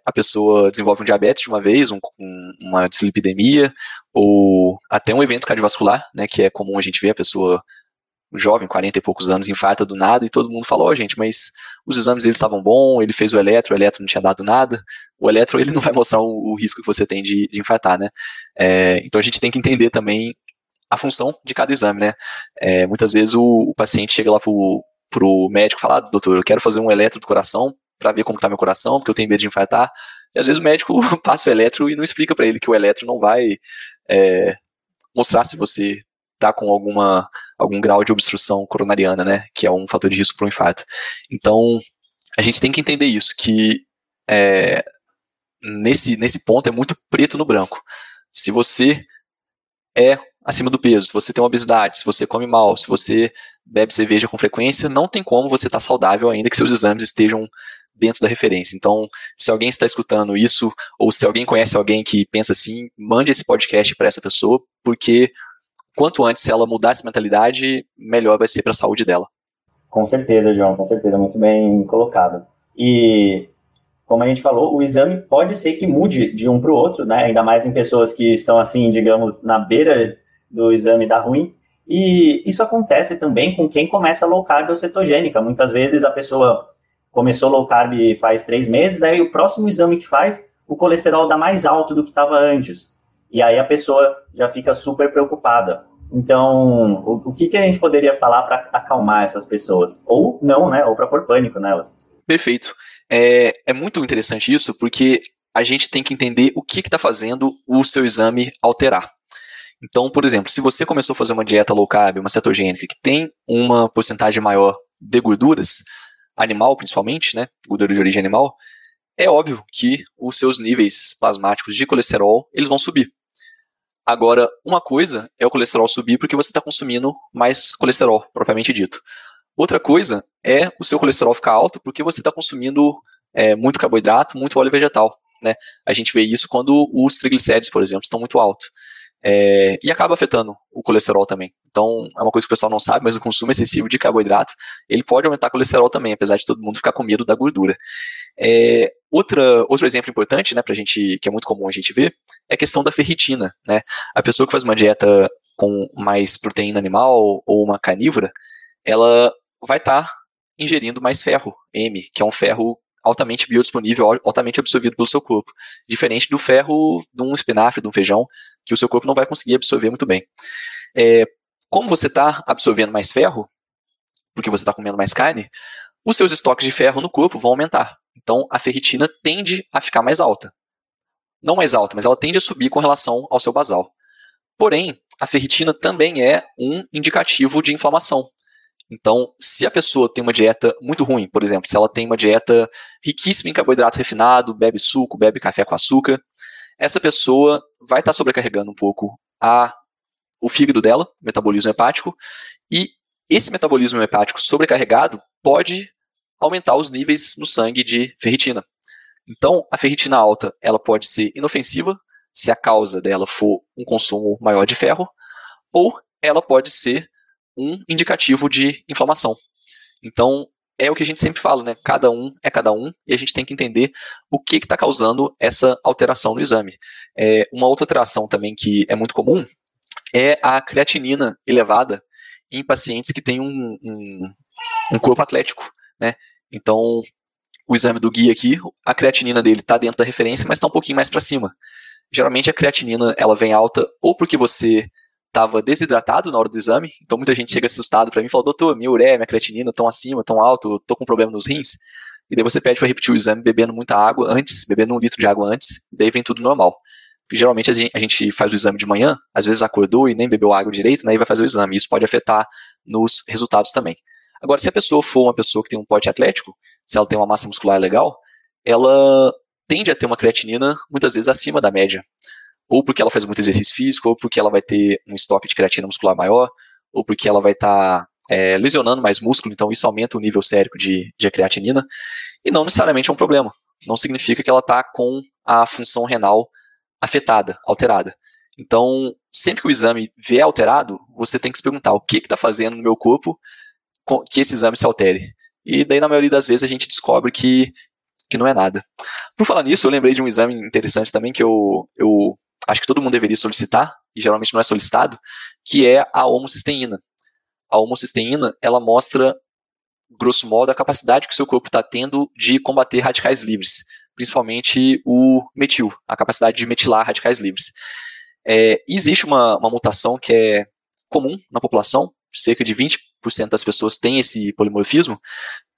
a pessoa desenvolve um diabetes de uma vez, uma dislipidemia ou até um evento cardiovascular, né? Que é comum a gente ver a pessoa... jovem, 40 e poucos anos, infarta do nada, e todo mundo falou, gente, mas os exames dele estavam bons, ele fez o eletro não tinha dado nada, o eletro ele não vai mostrar o risco que você tem de infartar, né? Então a gente tem que entender também a função de cada exame, né? Muitas vezes o paciente chega lá pro médico e fala, doutor, eu quero fazer um eletro do coração para ver como está meu coração, porque eu tenho medo de infartar, e às vezes o médico passa o eletro e não explica para ele que o eletro não vai mostrar se você está com algum grau de obstrução coronariana, né, que é um fator de risco para um infarto. Então, a gente tem que entender isso, que nesse ponto é muito preto no branco. Se você é acima do peso, se você tem uma obesidade, se você come mal, se você bebe cerveja com frequência, não tem como você estar saudável ainda que seus exames estejam dentro da referência. Então, se alguém está escutando isso, ou se alguém conhece alguém que pensa assim, mande esse podcast para essa pessoa, porque... quanto antes ela mudar essa mentalidade, melhor vai ser para a saúde dela. Com certeza, João, com certeza, muito bem colocado. E, como a gente falou, o exame pode ser que mude de um para o outro, né? Ainda mais em pessoas que estão, assim, digamos, na beira do exame da ruim. E isso acontece também com quem começa low carb ou cetogênica. Muitas vezes a pessoa começou low carb faz 3 meses, aí o próximo exame que faz, o colesterol dá mais alto do que estava antes. E aí a pessoa já fica super preocupada. Então, o que a gente poderia falar para acalmar essas pessoas? Ou não, né? Ou para pôr pânico nelas. Perfeito. É muito interessante isso, porque a gente tem que entender o que está fazendo o seu exame alterar. Então, por exemplo, se você começou a fazer uma dieta low carb, uma cetogênica, que tem uma porcentagem maior de gorduras, animal principalmente, né, gordura de origem animal, é óbvio que os seus níveis plasmáticos de colesterol, eles vão subir. Agora, uma coisa é o colesterol subir porque você está consumindo mais colesterol, propriamente dito. Outra coisa é o seu colesterol ficar alto porque você está consumindo muito carboidrato, muito óleo vegetal, né? A gente vê isso quando os triglicéridos, por exemplo, estão muito altos. E acaba afetando o colesterol também. Então, é uma coisa que o pessoal não sabe, mas o consumo excessivo de carboidrato, ele pode aumentar o colesterol também, apesar de todo mundo ficar com medo da gordura. Outro exemplo importante, né, pra gente, que é muito comum a gente ver, é a questão da ferritina, né? A pessoa que faz uma dieta com mais proteína animal ou uma carnívora, ela vai estar ingerindo mais ferro, M, que é um ferro altamente biodisponível, altamente absorvido pelo seu corpo, diferente do ferro de um espinafre, de um feijão, que o seu corpo não vai conseguir absorver muito bem. Como você está absorvendo mais ferro, porque você está comendo mais carne, os seus estoques de ferro no corpo vão aumentar. Então, a ferritina tende a ficar mais alta. Não mais alta, mas ela tende a subir com relação ao seu basal. Porém, a ferritina também é um indicativo de inflamação. Então, se a pessoa tem uma dieta muito ruim, por exemplo, se ela tem uma dieta riquíssima em carboidrato refinado, bebe suco, bebe café com açúcar, essa pessoa vai estar sobrecarregando um pouco o fígado dela, o metabolismo hepático, e esse metabolismo hepático sobrecarregado pode aumentar os níveis no sangue de ferritina. Então, a ferritina alta, ela pode ser inofensiva, se a causa dela for um consumo maior de ferro, ou ela pode ser um indicativo de inflamação. Então, é o que a gente sempre fala, né? Cada um é cada um, e a gente tem que entender o que está causando essa alteração no exame. Uma outra alteração também que é muito comum é a creatinina elevada em pacientes que têm um corpo atlético, né? Então, o exame do Guia aqui, a creatinina dele está dentro da referência, mas está um pouquinho mais para cima. Geralmente, a creatinina ela vem alta ou porque você estava desidratado na hora do exame, então muita gente chega assustado para mim e fala, doutor, minha ureia, minha creatinina estão acima, tão alto, estou com problema nos rins, e daí você pede para repetir o exame bebendo muita água antes, bebendo 1 litro de água antes, e daí vem tudo normal. Porque geralmente a gente faz o exame de manhã, às vezes acordou e nem bebeu água direito, né, e vai fazer o exame, isso pode afetar nos resultados também. Agora, se a pessoa for uma pessoa que tem um porte atlético, se ela tem uma massa muscular legal, ela tende a ter uma creatinina muitas vezes acima da média, ou porque ela faz muito exercício físico, ou porque ela vai ter um estoque de creatina muscular maior, ou porque ela vai estar lesionando mais músculo, então isso aumenta o nível sérico de creatinina, e não necessariamente é um problema, não significa que ela está com a função renal afetada, alterada. Então, sempre que o exame vier alterado, você tem que se perguntar o que está fazendo no meu corpo que esse exame se altere, e daí na maioria das vezes a gente descobre que não é nada. Por falar nisso, eu lembrei de um exame interessante também que eu acho que todo mundo deveria solicitar, e geralmente não é solicitado, que é a homocisteína. A homocisteína, ela mostra, grosso modo, a capacidade que o seu corpo está tendo de combater radicais livres, principalmente o metil, a capacidade de metilar radicais livres. Existe uma mutação que é comum na população, cerca de 20% das pessoas têm esse polimorfismo,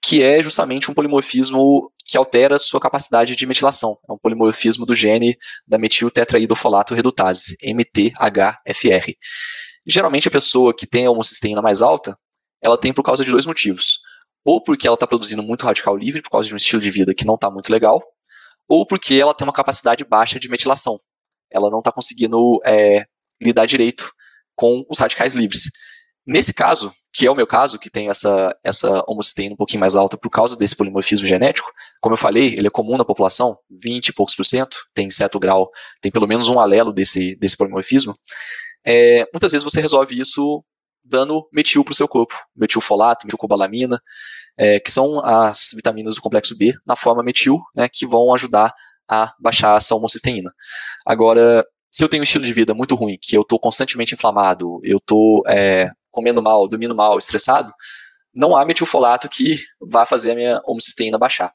que é justamente um polimorfismo que altera sua capacidade de metilação. É um polimorfismo do gene da metiltetraidofolato redutase, MTHFR. Geralmente a pessoa que tem a homocisteína mais alta, ela tem por causa de 2 motivos. Ou porque ela está produzindo muito radical livre, por causa de um estilo de vida que não está muito legal, ou porque ela tem uma capacidade baixa de metilação. Ela não está conseguindo lidar direito com os radicais livres. Nesse caso, que é o meu caso, que tem essa homocisteína um pouquinho mais alta por causa desse polimorfismo genético, como eu falei, ele é comum na população, 20 e poucos por cento, tem certo grau, tem pelo menos um alelo desse polimorfismo, muitas vezes você resolve isso dando metil para o seu corpo, metilfolato, metilcobalamina, que são as vitaminas do complexo B na forma metil, né, que vão ajudar a baixar essa homocisteína. Agora, se eu tenho um estilo de vida muito ruim, que eu estou constantemente inflamado, eu estou comendo mal, dormindo mal, estressado, não há metilfolato que vá fazer a minha homocisteína baixar.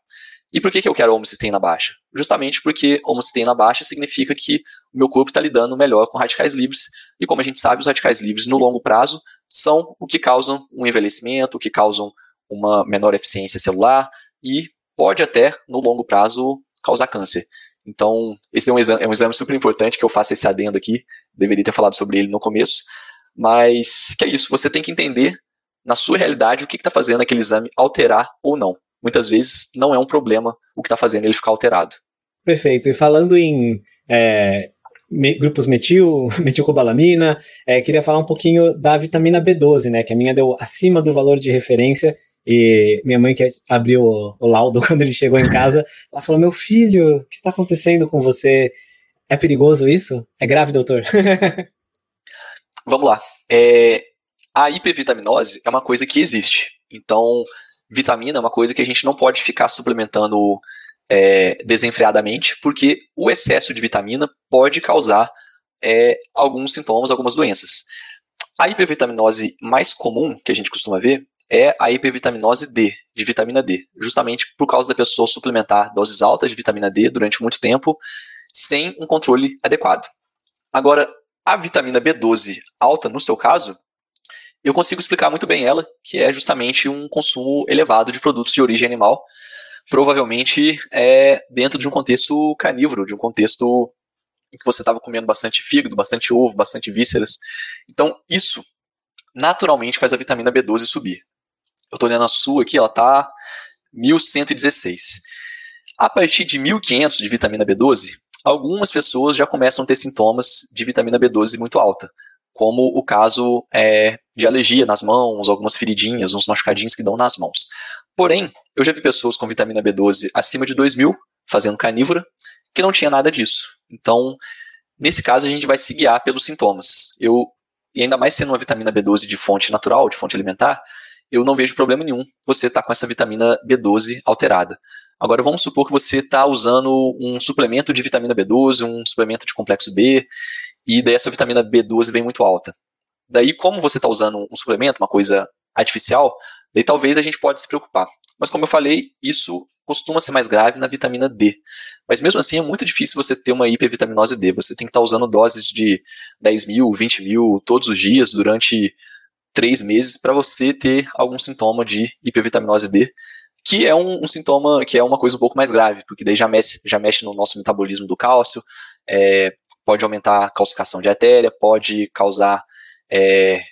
E por que eu quero homocisteína baixa? Justamente porque homocisteína baixa significa que o meu corpo está lidando melhor com radicais livres, e como a gente sabe, os radicais livres no longo prazo são o que causam um envelhecimento, o que causam uma menor eficiência celular e pode até, no longo prazo, causar câncer. Então, esse é um exame super importante que eu faço esse adendo aqui, deveria ter falado sobre ele no começo, mas que é isso, você tem que entender na sua realidade o que está fazendo aquele exame alterar ou não. Muitas vezes não é um problema o que está fazendo ele ficar alterado. Perfeito. E falando em grupos metilcobalamina, queria falar um pouquinho da vitamina B12, né? Que a minha deu acima do valor de referência. E minha mãe, que abriu o laudo quando ele chegou em casa, ela falou: meu filho, o que está acontecendo com você? É perigoso isso? É grave, doutor? Vamos lá. A hipervitaminose é uma coisa que existe. Então, vitamina é uma coisa que a gente não pode ficar suplementando desenfreadamente, porque o excesso de vitamina pode causar alguns sintomas, algumas doenças. A hipervitaminose mais comum que a gente costuma ver é a hipervitaminose D, de vitamina D, justamente por causa da pessoa suplementar doses altas de vitamina D durante muito tempo, sem um controle adequado. Agora, a vitamina B12 alta, no seu caso, eu consigo explicar muito bem ela, que é justamente um consumo elevado de produtos de origem animal, provavelmente dentro de um contexto carnívoro, de um contexto em que você estava comendo bastante fígado, bastante ovo, bastante vísceras. Então, isso naturalmente faz a vitamina B12 subir. Eu estou olhando a sua aqui, ela está 1116. A partir de 1500 de vitamina B12, algumas pessoas já começam a ter sintomas de vitamina B12 muito alta, como o caso de alergia nas mãos, algumas feridinhas, uns machucadinhos que dão nas mãos. Porém, eu já vi pessoas com vitamina B12 acima de 2000, fazendo carnívora, que não tinha nada disso. Então, nesse caso, a gente vai se guiar pelos sintomas. E ainda mais sendo uma vitamina B12 de fonte natural, de fonte alimentar, eu não vejo problema nenhum você estar com essa vitamina B12 alterada. Agora, vamos supor que você está usando um suplemento de vitamina B12, um suplemento de complexo B, e daí a sua vitamina B12 vem muito alta. Daí, como você está usando um suplemento, uma coisa artificial, daí talvez a gente pode se preocupar. Mas como eu falei, isso costuma ser mais grave na vitamina D. Mas mesmo assim, é muito difícil você ter uma hipervitaminose D. Você tem que estar usando doses de 10.000, 20.000 todos os dias durante 3 meses para você ter algum sintoma de hipervitaminose D, que é um sintoma, que é uma coisa um pouco mais grave, porque daí já mexe no nosso metabolismo do cálcio, pode aumentar a calcificação de artéria, pode causar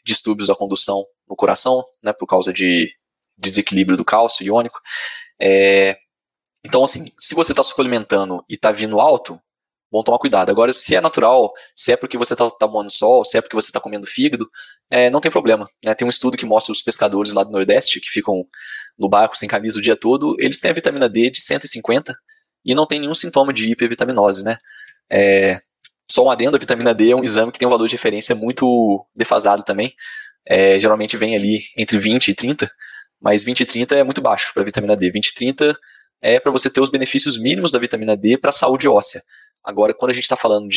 distúrbios da condução no coração, né, por causa de desequilíbrio do cálcio iônico. Então, assim, se você está suplementando e está vindo alto, bom tomar cuidado. Agora, se é natural, se é porque você está tomando sol, se é porque você está comendo fígado, não tem problema, né? Tem um estudo que mostra os pescadores lá do Nordeste, que ficam no barco sem camisa o dia todo, eles têm a vitamina D de 150 e não tem nenhum sintoma de hipervitaminose, né? Só um adendo, a vitamina D é um exame que tem um valor de referência muito defasado também. Geralmente vem ali entre 20 e 30, mas 20 e 30 é muito baixo para a vitamina D. 20 e 30 é para você ter os benefícios mínimos da vitamina D para a saúde óssea. Agora, quando a gente está falando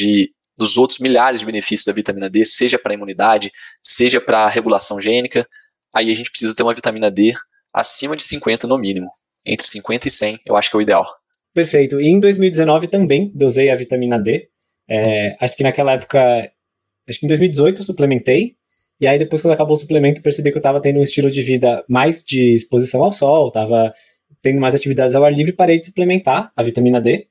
dos outros milhares de benefícios da vitamina D, seja para a imunidade, seja para a regulação gênica, aí a gente precisa ter uma vitamina D acima de 50 no mínimo. Entre 50 e 100, eu acho que é o ideal. Perfeito. E em 2019 também dosei a vitamina D. Acho que naquela época, acho que em 2018 eu suplementei, e aí depois quando acabou o suplemento percebi que eu estava tendo um estilo de vida mais de exposição ao sol, estava tendo mais atividades ao ar livre, parei de suplementar a vitamina D,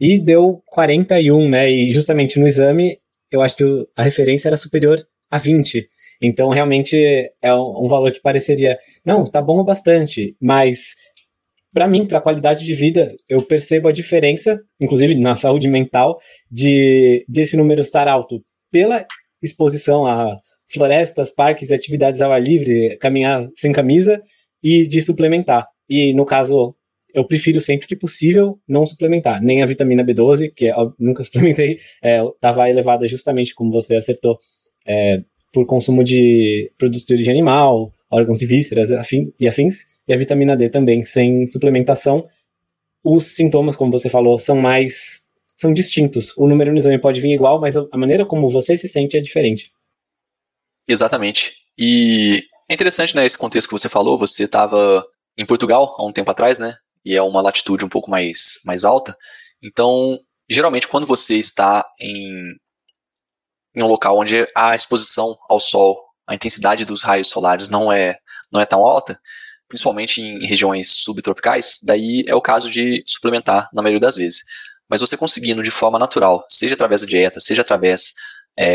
e deu 41, né, e justamente no exame eu acho que a referência era superior a 20, então realmente é um valor que pareceria, não, tá bom o bastante, mas para mim, para a qualidade de vida, eu percebo a diferença, inclusive na saúde mental, de esse número estar alto pela exposição a florestas, parques e atividades ao ar livre, caminhar sem camisa e de suplementar. E, no caso, eu prefiro sempre que possível não suplementar, nem a vitamina B12, que eu nunca suplementei, estava elevada justamente, como você acertou, por consumo de produtos de origem animal, órgãos e vísceras e afins, e a vitamina D também, sem suplementação. Os sintomas, como você falou, são distintos. O número no exame pode vir igual, mas a maneira como você se sente é diferente. Exatamente. E é interessante, né, esse contexto que você falou, você estava em Portugal há um tempo atrás, né? e é uma latitude um pouco mais alta. Então, geralmente, quando você está em um local onde a exposição ao sol, a intensidade dos raios solares não é tão alta, principalmente em regiões subtropicais, daí é o caso de suplementar na maioria das vezes. Mas você conseguindo de forma natural, seja através da dieta, seja através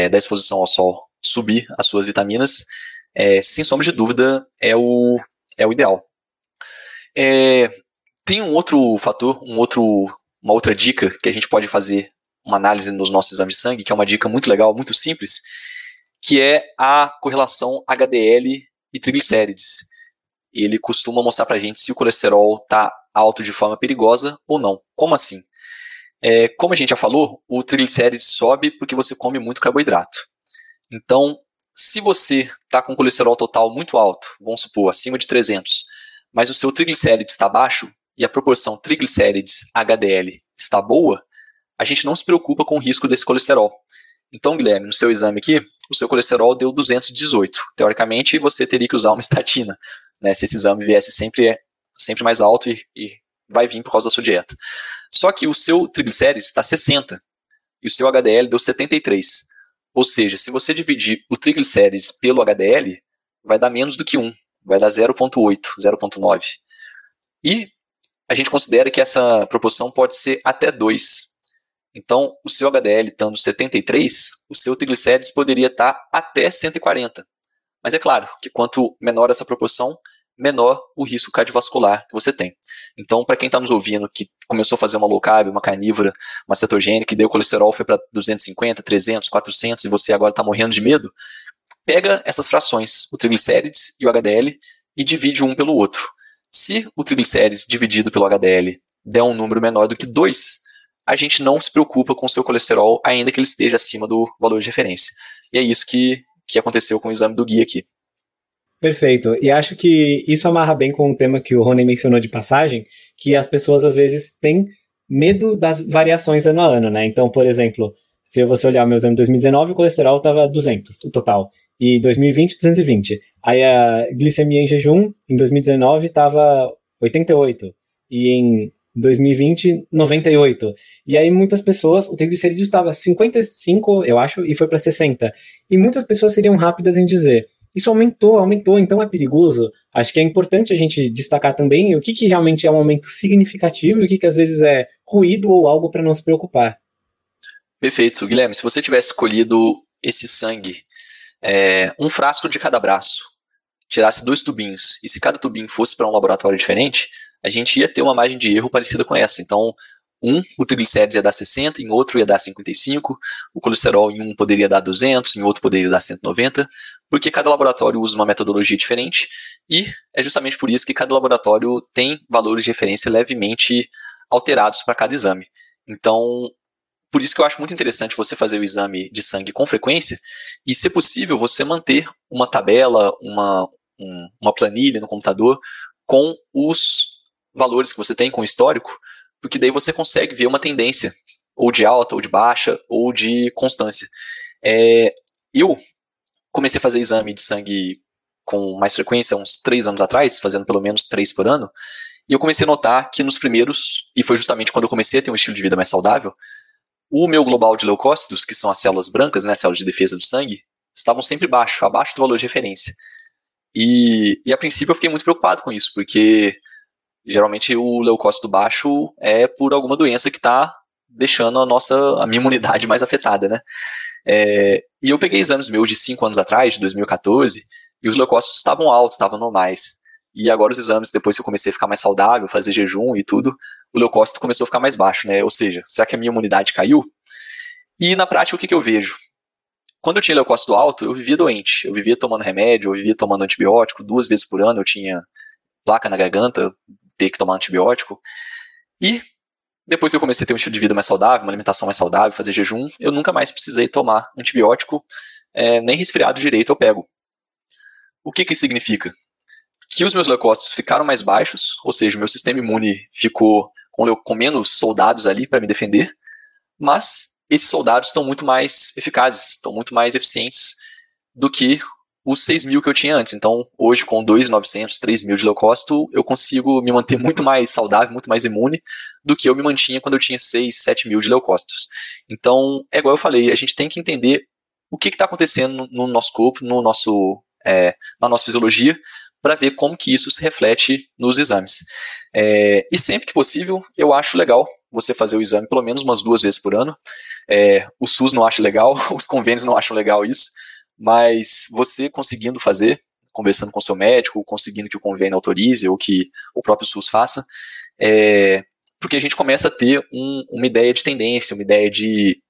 da exposição ao sol, subir as suas vitaminas, sem sombra de dúvida, é o ideal. Tem um outro fator, uma outra dica que a gente pode fazer uma análise nos nossos exames de sangue, que é uma dica muito legal, muito simples, que é a correlação HDL e triglicérides. Ele costuma mostrar pra gente se o colesterol está alto de forma perigosa ou não. Como assim? Como a gente já falou, o triglicérides sobe porque você come muito carboidrato. Então, se você está com colesterol total muito alto, vamos supor, acima de 300, mas o seu triglicérides está baixo e a proporção triglicérides-HDL está boa, a gente não se preocupa com o risco desse colesterol. Então, Guilherme, no seu exame aqui, o seu colesterol deu 218. Teoricamente, você teria que usar uma estatina, né, se esse exame viesse sempre mais alto e vai vir por causa da sua dieta. Só que o seu triglicérides está 60 e o seu HDL deu 73. Ou seja, se você dividir o triglicérides pelo HDL, vai dar menos do que 1, vai dar 0,8, 0,9. E a gente considera que essa proporção pode ser até 2. Então, o seu HDL estando 73, o seu triglicérides poderia estar até 140. Mas é claro que quanto menor essa proporção, menor o risco cardiovascular que você tem. Então, para quem está nos ouvindo, que começou a fazer uma low carb, uma carnívora, uma cetogênica, e deu colesterol, foi para 250, 300, 400, e você agora está morrendo de medo, pega essas frações, o triglicérides e o HDL, e divide um pelo outro. Se o triglicérides dividido pelo HDL der um número menor do que 2, a gente não se preocupa com o seu colesterol, ainda que ele esteja acima do valor de referência. E é isso que aconteceu com o exame do guia aqui. Perfeito. E acho que isso amarra bem com o tema que o Rony mencionou de passagem, que as pessoas às vezes têm medo das variações ano a ano, né? Então, por exemplo, se você olhar o meu exame de 2019, o colesterol estava 200, o total. E 2020, 220. Aí a glicemia em jejum, em 2019, estava 88. E em 2020, 98. E aí muitas pessoas, o triglicerídeo estava 55, eu acho, e foi para 60. E muitas pessoas seriam rápidas em dizer, isso aumentou, então é perigoso. Acho que é importante a gente destacar também o que realmente é um aumento significativo e o que às vezes é ruído ou algo para não se preocupar. Perfeito. Guilherme, se você tivesse colhido esse sangue, um frasco de cada braço, tirasse 2 tubinhos, e se cada tubinho fosse para um laboratório diferente, a gente ia ter uma margem de erro parecida com essa. Então, o triglicérides ia dar 60, em outro ia dar 55, o colesterol em um poderia dar 200, em outro poderia dar 190, porque cada laboratório usa uma metodologia diferente, e é justamente por isso que cada laboratório tem valores de referência levemente alterados para cada exame. Então, por isso que eu acho muito interessante você fazer o exame de sangue com frequência, e se possível você manter uma tabela, uma planilha no computador com os valores que você tem com o histórico, porque daí você consegue ver uma tendência, ou de alta, ou de baixa, ou de constância. Eu comecei a fazer exame de sangue com mais frequência uns 3 anos atrás, fazendo pelo menos 3 por ano, e eu comecei a notar que nos primeiros, e foi justamente quando eu comecei a ter um estilo de vida mais saudável, o meu global de leucócitos, que são as células brancas, né, células de defesa do sangue, estavam sempre baixo, abaixo do valor de referência. E a princípio eu fiquei muito preocupado com isso, porque geralmente o leucócito baixo é por alguma doença que está deixando a minha imunidade mais afetada, né? E eu peguei exames meus de 5 anos atrás, de 2014, e os leucócitos estavam altos, estavam normais. E agora os exames, depois que eu comecei a ficar mais saudável, fazer jejum e tudo, o leucócito começou a ficar mais baixo, né? Ou seja, será que a minha imunidade caiu? E na prática, o que eu vejo? Quando eu tinha leucócito alto, eu vivia doente. Eu vivia tomando remédio, eu vivia tomando antibiótico, 2 vezes por ano eu tinha placa na garganta, ter que tomar antibiótico, e depois que eu comecei a ter um estilo de vida mais saudável, uma alimentação mais saudável, fazer jejum, eu nunca mais precisei tomar antibiótico, nem resfriado direito eu pego. O que isso significa? Que os meus leucócitos ficaram mais baixos, ou seja, o meu sistema imune ficou com menos soldados ali para me defender, mas esses soldados estão muito mais eficazes, estão muito mais eficientes do que os 6 mil que eu tinha antes. Então, hoje, com 2.900, 3 mil de leucócito, eu consigo me manter muito mais saudável, muito mais imune do que eu me mantinha quando eu tinha 6, 7 mil de leucócitos. Então, é igual eu falei, a gente tem que entender o que está acontecendo no nosso corpo, no nosso, na nossa fisiologia, para ver como que isso se reflete nos exames. E sempre que possível, eu acho legal você fazer o exame pelo menos umas 2 vezes por ano. O SUS não acha legal, os convênios não acham legal isso, mas você conseguindo fazer, conversando com o seu médico, conseguindo que o convênio autorize ou que o próprio SUS faça, porque a gente começa a ter uma ideia de tendência, uma ideia de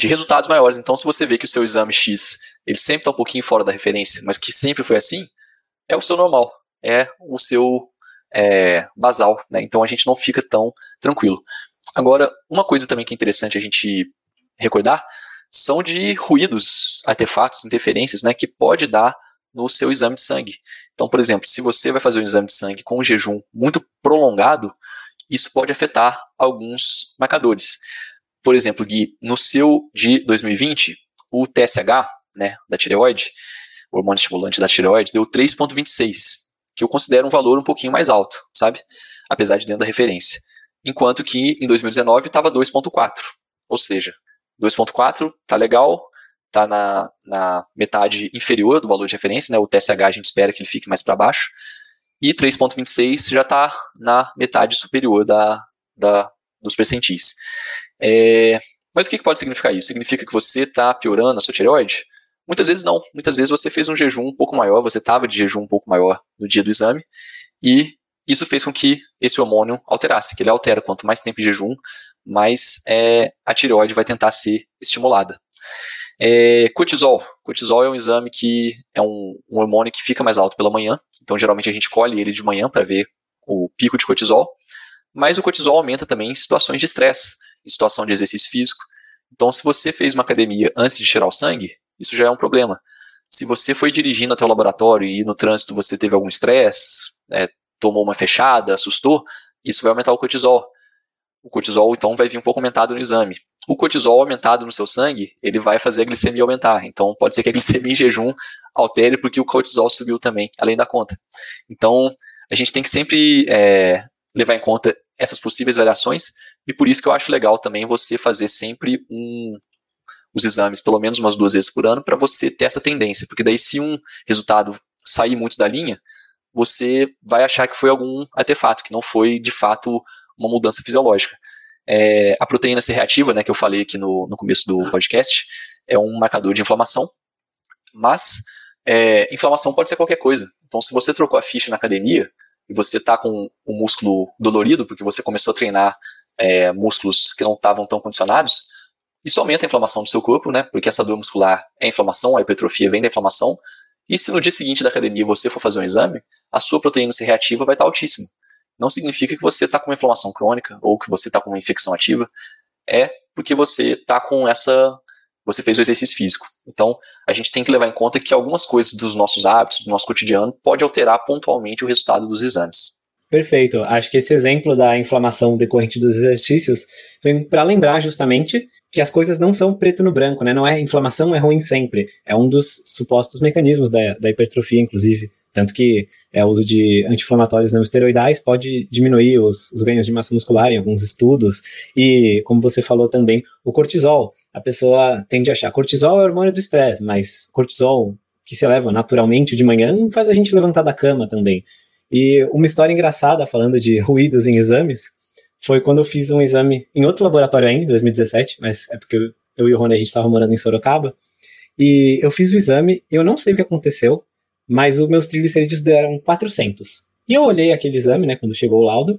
resultados maiores. Então, se você vê que o seu exame X, ele sempre está um pouquinho fora da referência, mas que sempre foi assim, é o seu normal, é o seu basal, né? Então a gente não fica tão tranquilo. Agora, uma coisa também que é interessante a gente recordar são de ruídos, artefatos, interferências, né, que pode dar no seu exame de sangue. Então, por exemplo, se você vai fazer um exame de sangue com um jejum muito prolongado, isso pode afetar alguns marcadores. Por exemplo, Gui, no seu de 2020, o TSH, né, da tireoide, o hormônio estimulante da tireoide, deu 3,26, que eu considero um valor um pouquinho mais alto, sabe? Apesar de dentro da referência. Enquanto que em 2019 estava 2,4, ou seja, 2,4 tá legal, tá na metade inferior do valor de referência, né? O TSH a gente espera que ele fique mais para baixo, e 3,26 já tá na metade superior dos percentis. Mas o que pode significar isso? Significa que você está piorando a sua tireoide? Muitas vezes não, muitas vezes você fez um jejum um pouco maior, você estava de jejum um pouco maior no dia do exame, e isso fez com que esse hormônio alterasse, que ele altera quanto mais tempo de jejum, mas a tireoide vai tentar ser estimulada. Cortisol é um exame que é um hormônio que fica mais alto pela manhã, então geralmente a gente colhe ele de manhã para ver o pico de cortisol, mas o cortisol aumenta também em situações de estresse, em situação de exercício físico. Então, se você fez uma academia antes de tirar o sangue, isso já é um problema. Se você foi dirigindo até o laboratório e no trânsito você teve algum estresse, tomou uma fechada, assustou, isso vai aumentar o cortisol. O cortisol, então, vai vir um pouco aumentado no exame. O cortisol aumentado no seu sangue, ele vai fazer a glicemia aumentar. Então, pode ser que a glicemia em jejum altere porque o cortisol subiu também, além da conta. Então, a gente tem que sempre levar em conta essas possíveis variações, e por isso que eu acho legal também você fazer sempre os exames pelo menos umas 2 vezes por ano para você ter essa tendência. Porque daí, se um resultado sair muito da linha, você vai achar que foi algum artefato, que não foi, de fato, uma mudança fisiológica. A proteína C-reativa, né, que eu falei aqui no começo do podcast, é um marcador de inflamação, mas inflamação pode ser qualquer coisa. Então, se você trocou a ficha na academia e você está com o músculo dolorido porque você começou a treinar músculos que não estavam tão condicionados, isso aumenta a inflamação do seu corpo, né, porque essa dor muscular é inflamação, a hipertrofia vem da inflamação, e se no dia seguinte da academia você for fazer um exame, a sua proteína C-reativa vai estar altíssima. Não significa que você está com uma inflamação crônica ou que você está com uma infecção ativa, é porque você está com você fez o exercício físico. Então, a gente tem que levar em conta que algumas coisas dos nossos hábitos, do nosso cotidiano, pode alterar pontualmente o resultado dos exames. Perfeito. Acho que esse exemplo da inflamação decorrente dos exercícios vem para lembrar justamente que as coisas não são preto no branco, né? Não é inflamação, é ruim sempre. É um dos supostos mecanismos da hipertrofia, inclusive. Tanto que o uso de anti-inflamatórios não esteroidais pode diminuir os ganhos de massa muscular em alguns estudos. E, como você falou também, o cortisol. A pessoa tende a achar cortisol é o hormônio do estresse, mas cortisol que se eleva naturalmente de manhã faz a gente levantar da cama também. E uma história engraçada, falando de ruídos em exames, foi quando eu fiz um exame em outro laboratório ainda, em 2017, mas é porque eu e o Rony, a gente estava morando em Sorocaba, e eu fiz o exame, eu não sei o que aconteceu, mas os meus triglicerídeos deram 400. E eu olhei aquele exame, né, quando chegou o laudo,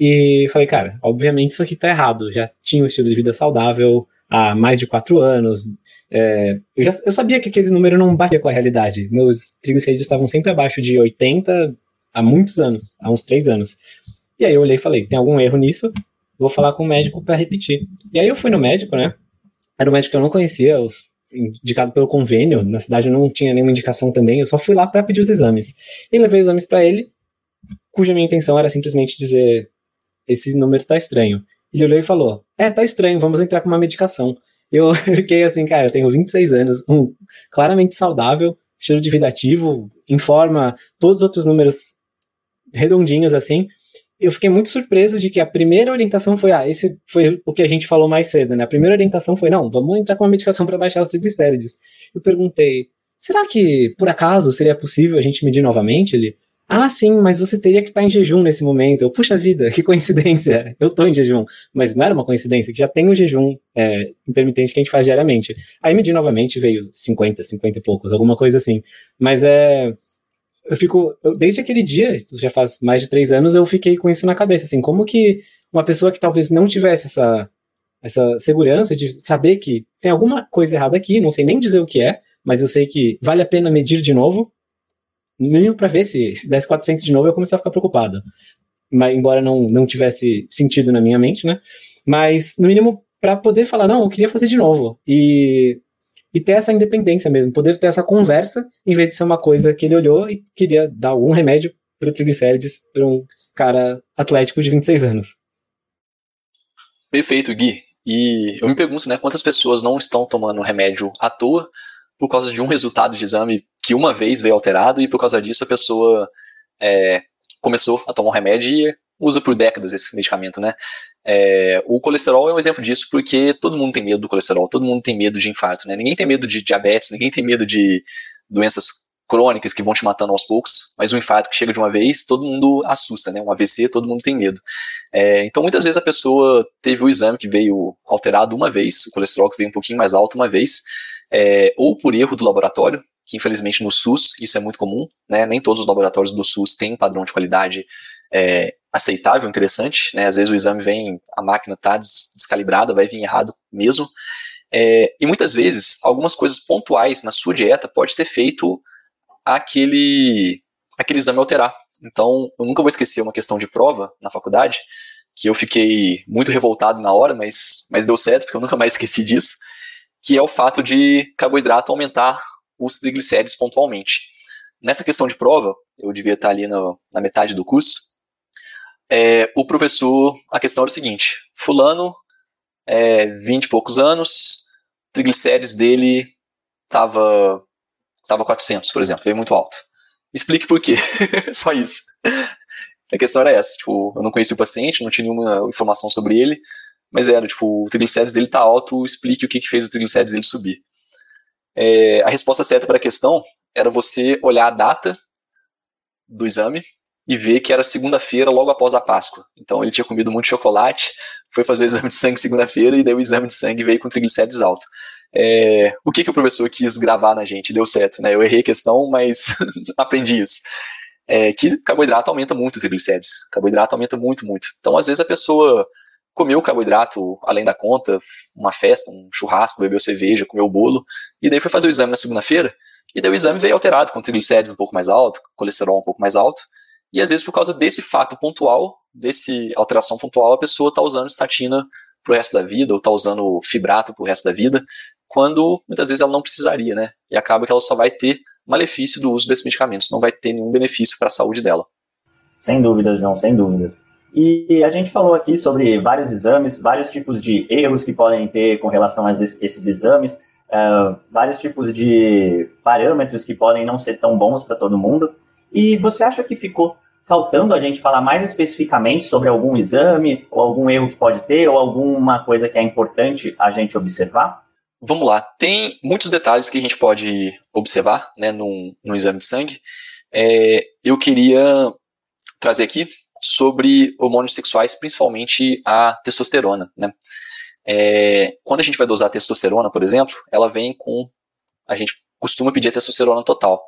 e falei, cara, obviamente isso aqui tá errado, já tinha um estilo de vida saudável há mais de 4 anos, eu sabia que aquele número não batia com a realidade, meus triglicerídeos estavam sempre abaixo de 80 há muitos anos, há uns 3 anos. E aí eu olhei e falei, tem algum erro nisso? Vou falar com o médico para repetir. E aí eu fui no médico, né? Era um médico que eu não conhecia, indicado pelo convênio, na cidade eu não tinha nenhuma indicação também, eu só fui lá para pedir os exames. E levei os exames para ele, cuja minha intenção era simplesmente dizer, esse número tá estranho. Ele olhou e falou, tá estranho, vamos entrar com uma medicação. Eu fiquei assim, cara, eu tenho 26 anos, claramente saudável, estilo de vida ativo, em forma, todos os outros números redondinhos assim. Eu fiquei muito surpreso de que a primeira orientação foi, esse foi o que a gente falou mais cedo, né? A primeira orientação foi, não, vamos entrar com uma medicação para baixar os triglicérides. Eu perguntei, será que, por acaso, seria possível a gente medir novamente? Ele, sim, mas você teria que estar em jejum nesse momento. Eu, puxa vida, que coincidência, eu estou em jejum. Mas não era uma coincidência, que já tem um jejum intermitente que a gente faz diariamente. Aí medi novamente, veio 50 e poucos, alguma coisa assim. Mas desde aquele dia, isso já faz mais de 3 anos, eu fiquei com isso na cabeça, assim, como que uma pessoa que talvez não tivesse essa segurança de saber que tem alguma coisa errada aqui, não sei nem dizer o que é, mas eu sei que vale a pena medir de novo, no mínimo para ver se desse 400 de novo, eu comecei a ficar preocupado. Mas, embora não tivesse sentido na minha mente, né? Mas, no mínimo, para poder falar, não, eu queria fazer de novo. E ter essa independência mesmo, poder ter essa conversa, em vez de ser uma coisa que ele olhou e queria dar algum remédio para o triglicérides para um cara atlético de 26 anos. Perfeito, Gui. E eu me pergunto, né, quantas pessoas não estão tomando remédio à toa por causa de um resultado de exame que uma vez veio alterado e por causa disso a pessoa começou a tomar um remédio e usa por décadas esse medicamento, né? O colesterol é um exemplo disso, porque todo mundo tem medo do colesterol, todo mundo tem medo de infarto, né? Ninguém tem medo de diabetes, ninguém tem medo de doenças crônicas que vão te matando aos poucos, mas o infarto que chega de uma vez, todo mundo assusta, né? Um AVC, todo mundo tem medo. Então, muitas vezes a pessoa teve o exame que veio alterado uma vez, o colesterol que veio um pouquinho mais alto uma vez, ou por erro do laboratório, que infelizmente no SUS isso é muito comum, né? Nem todos os laboratórios do SUS têm um padrão de qualidade aceitável, interessante, né? Às vezes o exame vem, a máquina está descalibrada, vai vir errado mesmo, e muitas vezes algumas coisas pontuais na sua dieta pode ter feito aquele exame alterar. Então eu nunca vou esquecer uma questão de prova na faculdade, que eu fiquei muito revoltado na hora, mas deu certo, porque eu nunca mais esqueci disso, que é o fato de carboidrato aumentar os triglicérides pontualmente. Nessa questão de prova, eu devia estar ali na metade do curso, o professor, a questão era o seguinte: fulano, 20 e poucos anos, o triglicérides dele estava 400, por exemplo, veio muito alto. Explique por quê, só isso. A questão era essa, tipo, eu não conhecia o paciente, não tinha nenhuma informação sobre ele, mas era, tipo, o triglicérides dele tá alto, explique o que fez o triglicérides dele subir. A resposta certa para a questão era você olhar a data do exame, e ver que era segunda-feira, logo após a Páscoa. Então ele tinha comido muito chocolate, foi fazer o exame de sangue segunda-feira, e daí o exame de sangue veio com triglicérides alto. O que o professor quis gravar na gente? Deu certo, né? Eu errei a questão, mas aprendi isso. Que carboidrato aumenta muito os triglicérides. Carboidrato aumenta muito, muito. Então às vezes a pessoa comeu carboidrato além da conta, uma festa, um churrasco, bebeu cerveja, comeu bolo, e daí foi fazer o exame na segunda-feira, e daí o exame veio alterado, com triglicérides um pouco mais alto, colesterol um pouco mais alto. E às vezes por causa desse fato pontual, desse alteração pontual, a pessoa está usando estatina pro resto da vida, ou está usando fibrato pro resto da vida, quando muitas vezes ela não precisaria, né? E acaba que ela só vai ter malefício do uso desses medicamentos, não vai ter nenhum benefício para a saúde dela. Sem dúvidas, João, sem dúvidas. E a gente falou aqui sobre vários exames, vários tipos de erros que podem ter com relação a esses exames, vários tipos de parâmetros que podem não ser tão bons para todo mundo. E você acha que ficou faltando a gente falar mais especificamente sobre algum exame, ou algum erro que pode ter, ou alguma coisa que é importante a gente observar? Vamos lá, tem muitos detalhes que a gente pode observar, né, num exame de sangue. Eu queria trazer aqui sobre hormônios sexuais, principalmente a testosterona, né? Quando a gente vai dosar a testosterona, por exemplo, ela vem com... A gente costuma pedir a testosterona total.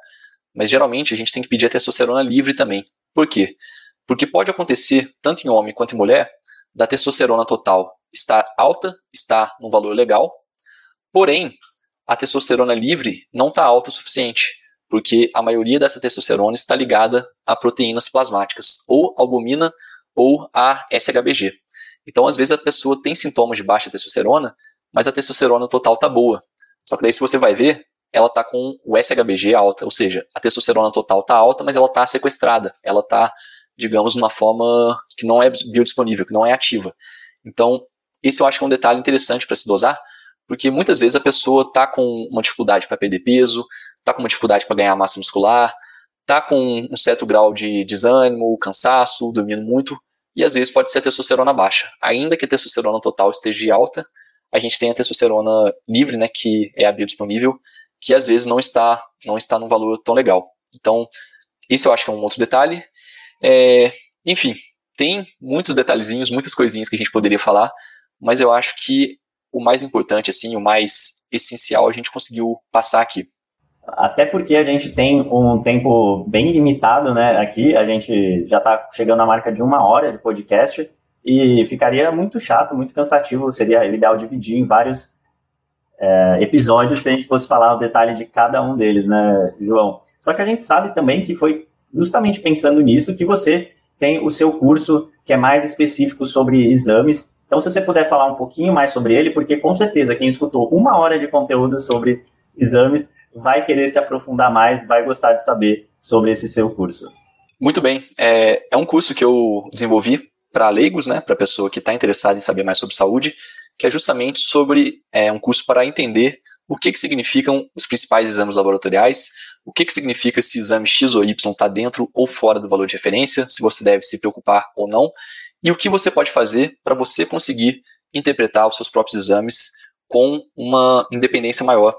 Mas geralmente a gente tem que pedir a testosterona livre também. Por quê? Porque pode acontecer, tanto em homem quanto em mulher, da testosterona total estar alta, estar num valor legal, porém, a testosterona livre não está alta o suficiente, porque a maioria dessa testosterona está ligada a proteínas plasmáticas, ou albumina, ou a SHBG. Então, às vezes, a pessoa tem sintomas de baixa testosterona, mas a testosterona total está boa. Só que daí, se você vai ver, ela está com o SHBG alta, ou seja, a testosterona total está alta, mas ela está sequestrada, ela está, digamos, numa forma que não é biodisponível, que não é ativa. Então, esse eu acho que é um detalhe interessante para se dosar, Porque muitas vezes a pessoa está com uma dificuldade para perder peso, está com uma dificuldade para ganhar massa muscular, está com um certo grau de desânimo, cansaço, dormindo muito, e às vezes pode ser a testosterona baixa. Ainda que a testosterona total esteja alta, a gente tem a testosterona livre, né, que é a biodisponível, que às vezes não está num valor tão legal. Então, isso eu acho que é um outro detalhe. Enfim, tem muitos detalhezinhos, muitas coisinhas que a gente poderia falar, mas eu acho que o mais importante, assim, o mais essencial a gente conseguiu passar aqui. Até porque a gente tem um tempo bem limitado, né, aqui, a gente já está chegando à marca de 1 hora de podcast e ficaria muito chato, muito cansativo, seria ideal dividir em vários episódios se a gente fosse falar o detalhe de cada um deles, né, João? Só que a gente sabe também que foi justamente pensando nisso que você tem o seu curso que é mais específico sobre exames. Então, se você puder falar um pouquinho mais sobre ele, porque com certeza quem escutou 1 hora de conteúdo sobre exames vai querer se aprofundar mais, vai gostar de saber sobre esse seu curso. Muito bem. É um curso que eu desenvolvi para leigos, né, para a pessoa que está interessada em saber mais sobre saúde, que é justamente sobre um curso para entender o que significam os principais exames laboratoriais, o que significa se exame X ou Y está dentro ou fora do valor de referência, se você deve se preocupar ou não, e o que você pode fazer para você conseguir interpretar os seus próprios exames com uma independência maior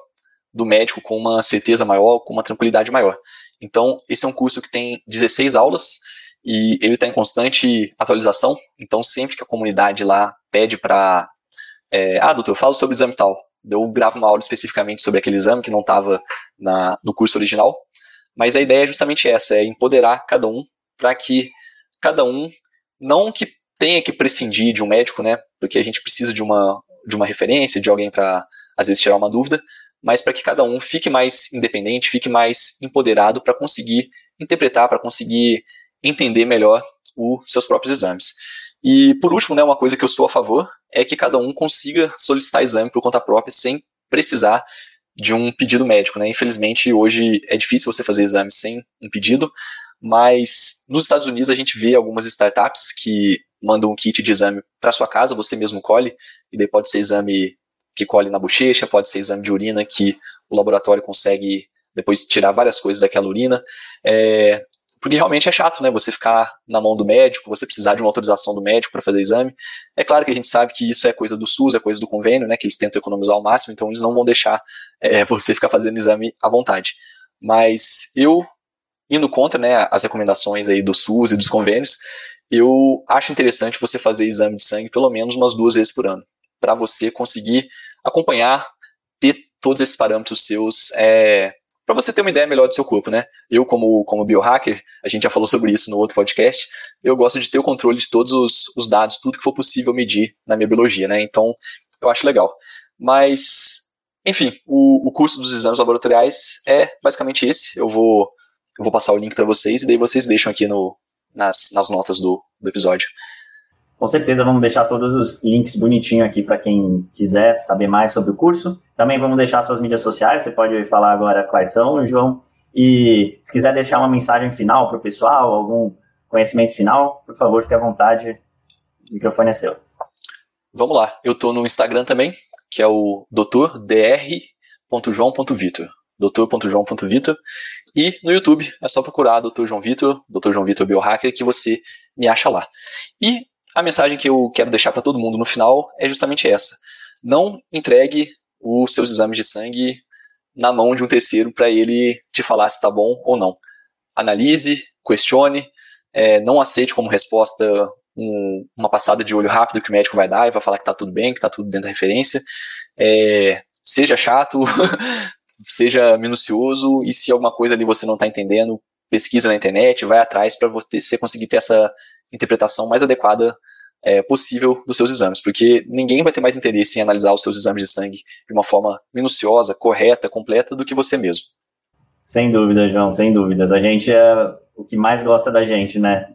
do médico, com uma certeza maior, com uma tranquilidade maior. Então, esse é um curso que tem 16 aulas e ele está em constante atualização, então sempre que a comunidade lá pede para... doutor, fala sobre o exame tal. Eu gravo uma aula especificamente sobre aquele exame que não estava no curso original, mas a ideia é justamente essa, é empoderar cada um para que cada um não que tenha que prescindir de um médico, né? Porque a gente precisa de uma referência, de alguém para, às vezes, tirar uma dúvida, mas para que cada um fique mais independente, fique mais empoderado para conseguir interpretar, para conseguir entender melhor os seus próprios exames. E, por último, né, uma coisa que eu sou a favor é que cada um consiga solicitar exame por conta própria sem precisar de um pedido médico, né? Infelizmente, hoje é difícil você fazer exame sem um pedido, mas nos Estados Unidos a gente vê algumas startups que mandam um kit de exame para sua casa, você mesmo colhe, e daí pode ser exame que colhe na bochecha, pode ser exame de urina que o laboratório consegue depois tirar várias coisas daquela urina, porque realmente é chato, né, você ficar na mão do médico, você precisar de uma autorização do médico para fazer exame. É claro que a gente sabe que isso é coisa do SUS, é coisa do convênio, né, que eles tentam economizar ao máximo, então eles não vão deixar você ficar fazendo exame à vontade. Mas eu... indo contra, né, as recomendações aí do SUS e dos convênios, eu acho interessante você fazer exame de sangue pelo menos umas 2 vezes por ano, para você conseguir acompanhar, ter todos esses parâmetros seus, para você ter uma ideia melhor do seu corpo, né? Eu, como biohacker, a gente já falou sobre isso no outro podcast, eu gosto de ter o controle de todos os dados, tudo que for possível medir na minha biologia, né? Então, eu acho legal. Mas, enfim, o curso dos exames laboratoriais é basicamente esse. Eu vou passar o link para vocês e daí vocês deixam aqui nas notas do episódio. Com certeza vamos deixar todos os links bonitinho aqui para quem quiser saber mais sobre o curso. Também vamos deixar suas mídias sociais, você pode falar agora quais são, João. E se quiser deixar uma mensagem final para o pessoal, algum conhecimento final, por favor, fique à vontade, o microfone é seu. Vamos lá, eu estou no Instagram também, que é o dr.joão.vitor. Dr.João.Vitor, e no YouTube é só procurar Dr. João Vitor Biohacker, que você me acha lá. E a mensagem que eu quero deixar para todo mundo no final é justamente essa. Não entregue os seus exames de sangue na mão de um terceiro para ele te falar se está bom ou não. Analise, questione, não aceite como resposta uma passada de olho rápido que o médico vai dar e vai falar que está tudo bem, que está tudo dentro da referência. Seja chato... seja minucioso, e se alguma coisa ali você não está entendendo, pesquisa na internet, vai atrás para você conseguir ter essa interpretação mais adequada possível dos seus exames, porque ninguém vai ter mais interesse em analisar os seus exames de sangue de uma forma minuciosa, correta, completa, do que você mesmo. Sem dúvida, João, sem dúvidas. A gente é o que mais gosta da gente, né?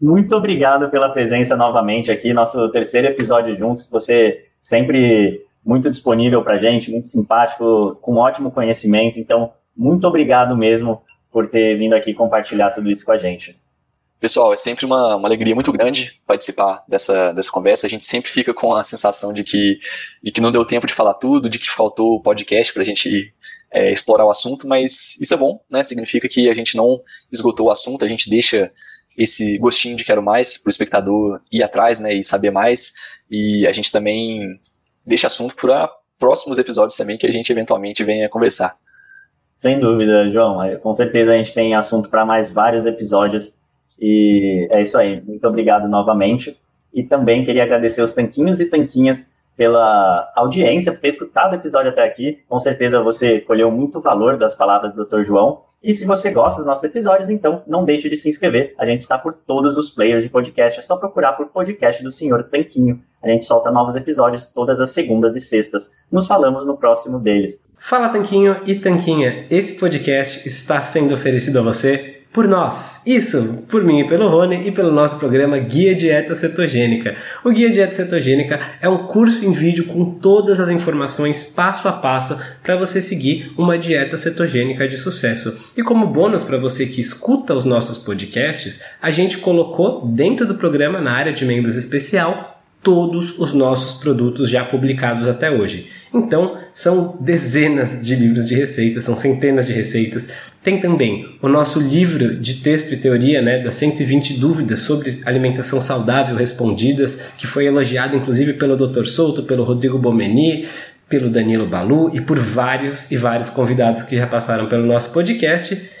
Muito obrigado pela presença novamente aqui, nosso terceiro episódio juntos. Você sempre... muito disponível para a gente, muito simpático, com ótimo conhecimento. Então, muito obrigado mesmo por ter vindo aqui compartilhar tudo isso com a gente. Pessoal, é sempre uma alegria muito grande participar dessa conversa. A gente sempre fica com a sensação de que não deu tempo de falar tudo, de que faltou o podcast para a gente explorar o assunto, mas isso é bom, né? Significa que a gente não esgotou o assunto, a gente deixa esse gostinho de quero mais para o espectador ir atrás, né, e saber mais. E a gente também deixa assunto para próximos episódios também que a gente eventualmente venha conversar. Sem dúvida, João. Com certeza a gente tem assunto para mais vários episódios. E é isso aí, muito obrigado novamente, e também queria agradecer os tanquinhos e tanquinhas pela audiência, por ter escutado o episódio até aqui. Com certeza você colheu muito valor das palavras do Dr. João, e se você gosta dos nossos episódios, então não deixe de se inscrever. A gente está por todos os players de podcast, é só procurar por podcast do Sr. Tanquinho. A gente solta novos episódios todas as segundas e sextas. Nos falamos no próximo deles. Fala, Tanquinho e Tanquinha, esse podcast está sendo oferecido a você por nós, isso, por mim e pelo Rony e pelo nosso programa Guia Dieta Cetogênica. O Guia Dieta Cetogênica é um curso em vídeo com todas as informações passo a passo para você seguir uma dieta cetogênica de sucesso. E como bônus para você que escuta os nossos podcasts, a gente colocou dentro do programa, na área de membros especial, todos os nossos produtos já publicados até hoje. Então, são dezenas de livros de receitas, são centenas de receitas. Tem também o nosso livro de texto e teoria, né, das 120 dúvidas sobre alimentação saudável respondidas, que foi elogiado inclusive pelo Dr. Souto, pelo Rodrigo Bomeni, pelo Danilo Balu e por vários e vários convidados que já passaram pelo nosso podcast.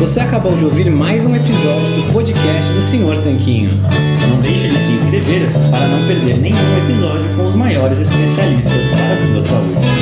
Você acabou de ouvir mais um episódio do podcast do Sr. Tanquinho. Não deixe de se inscrever para não perder nenhum episódio com os maiores especialistas para a sua saúde.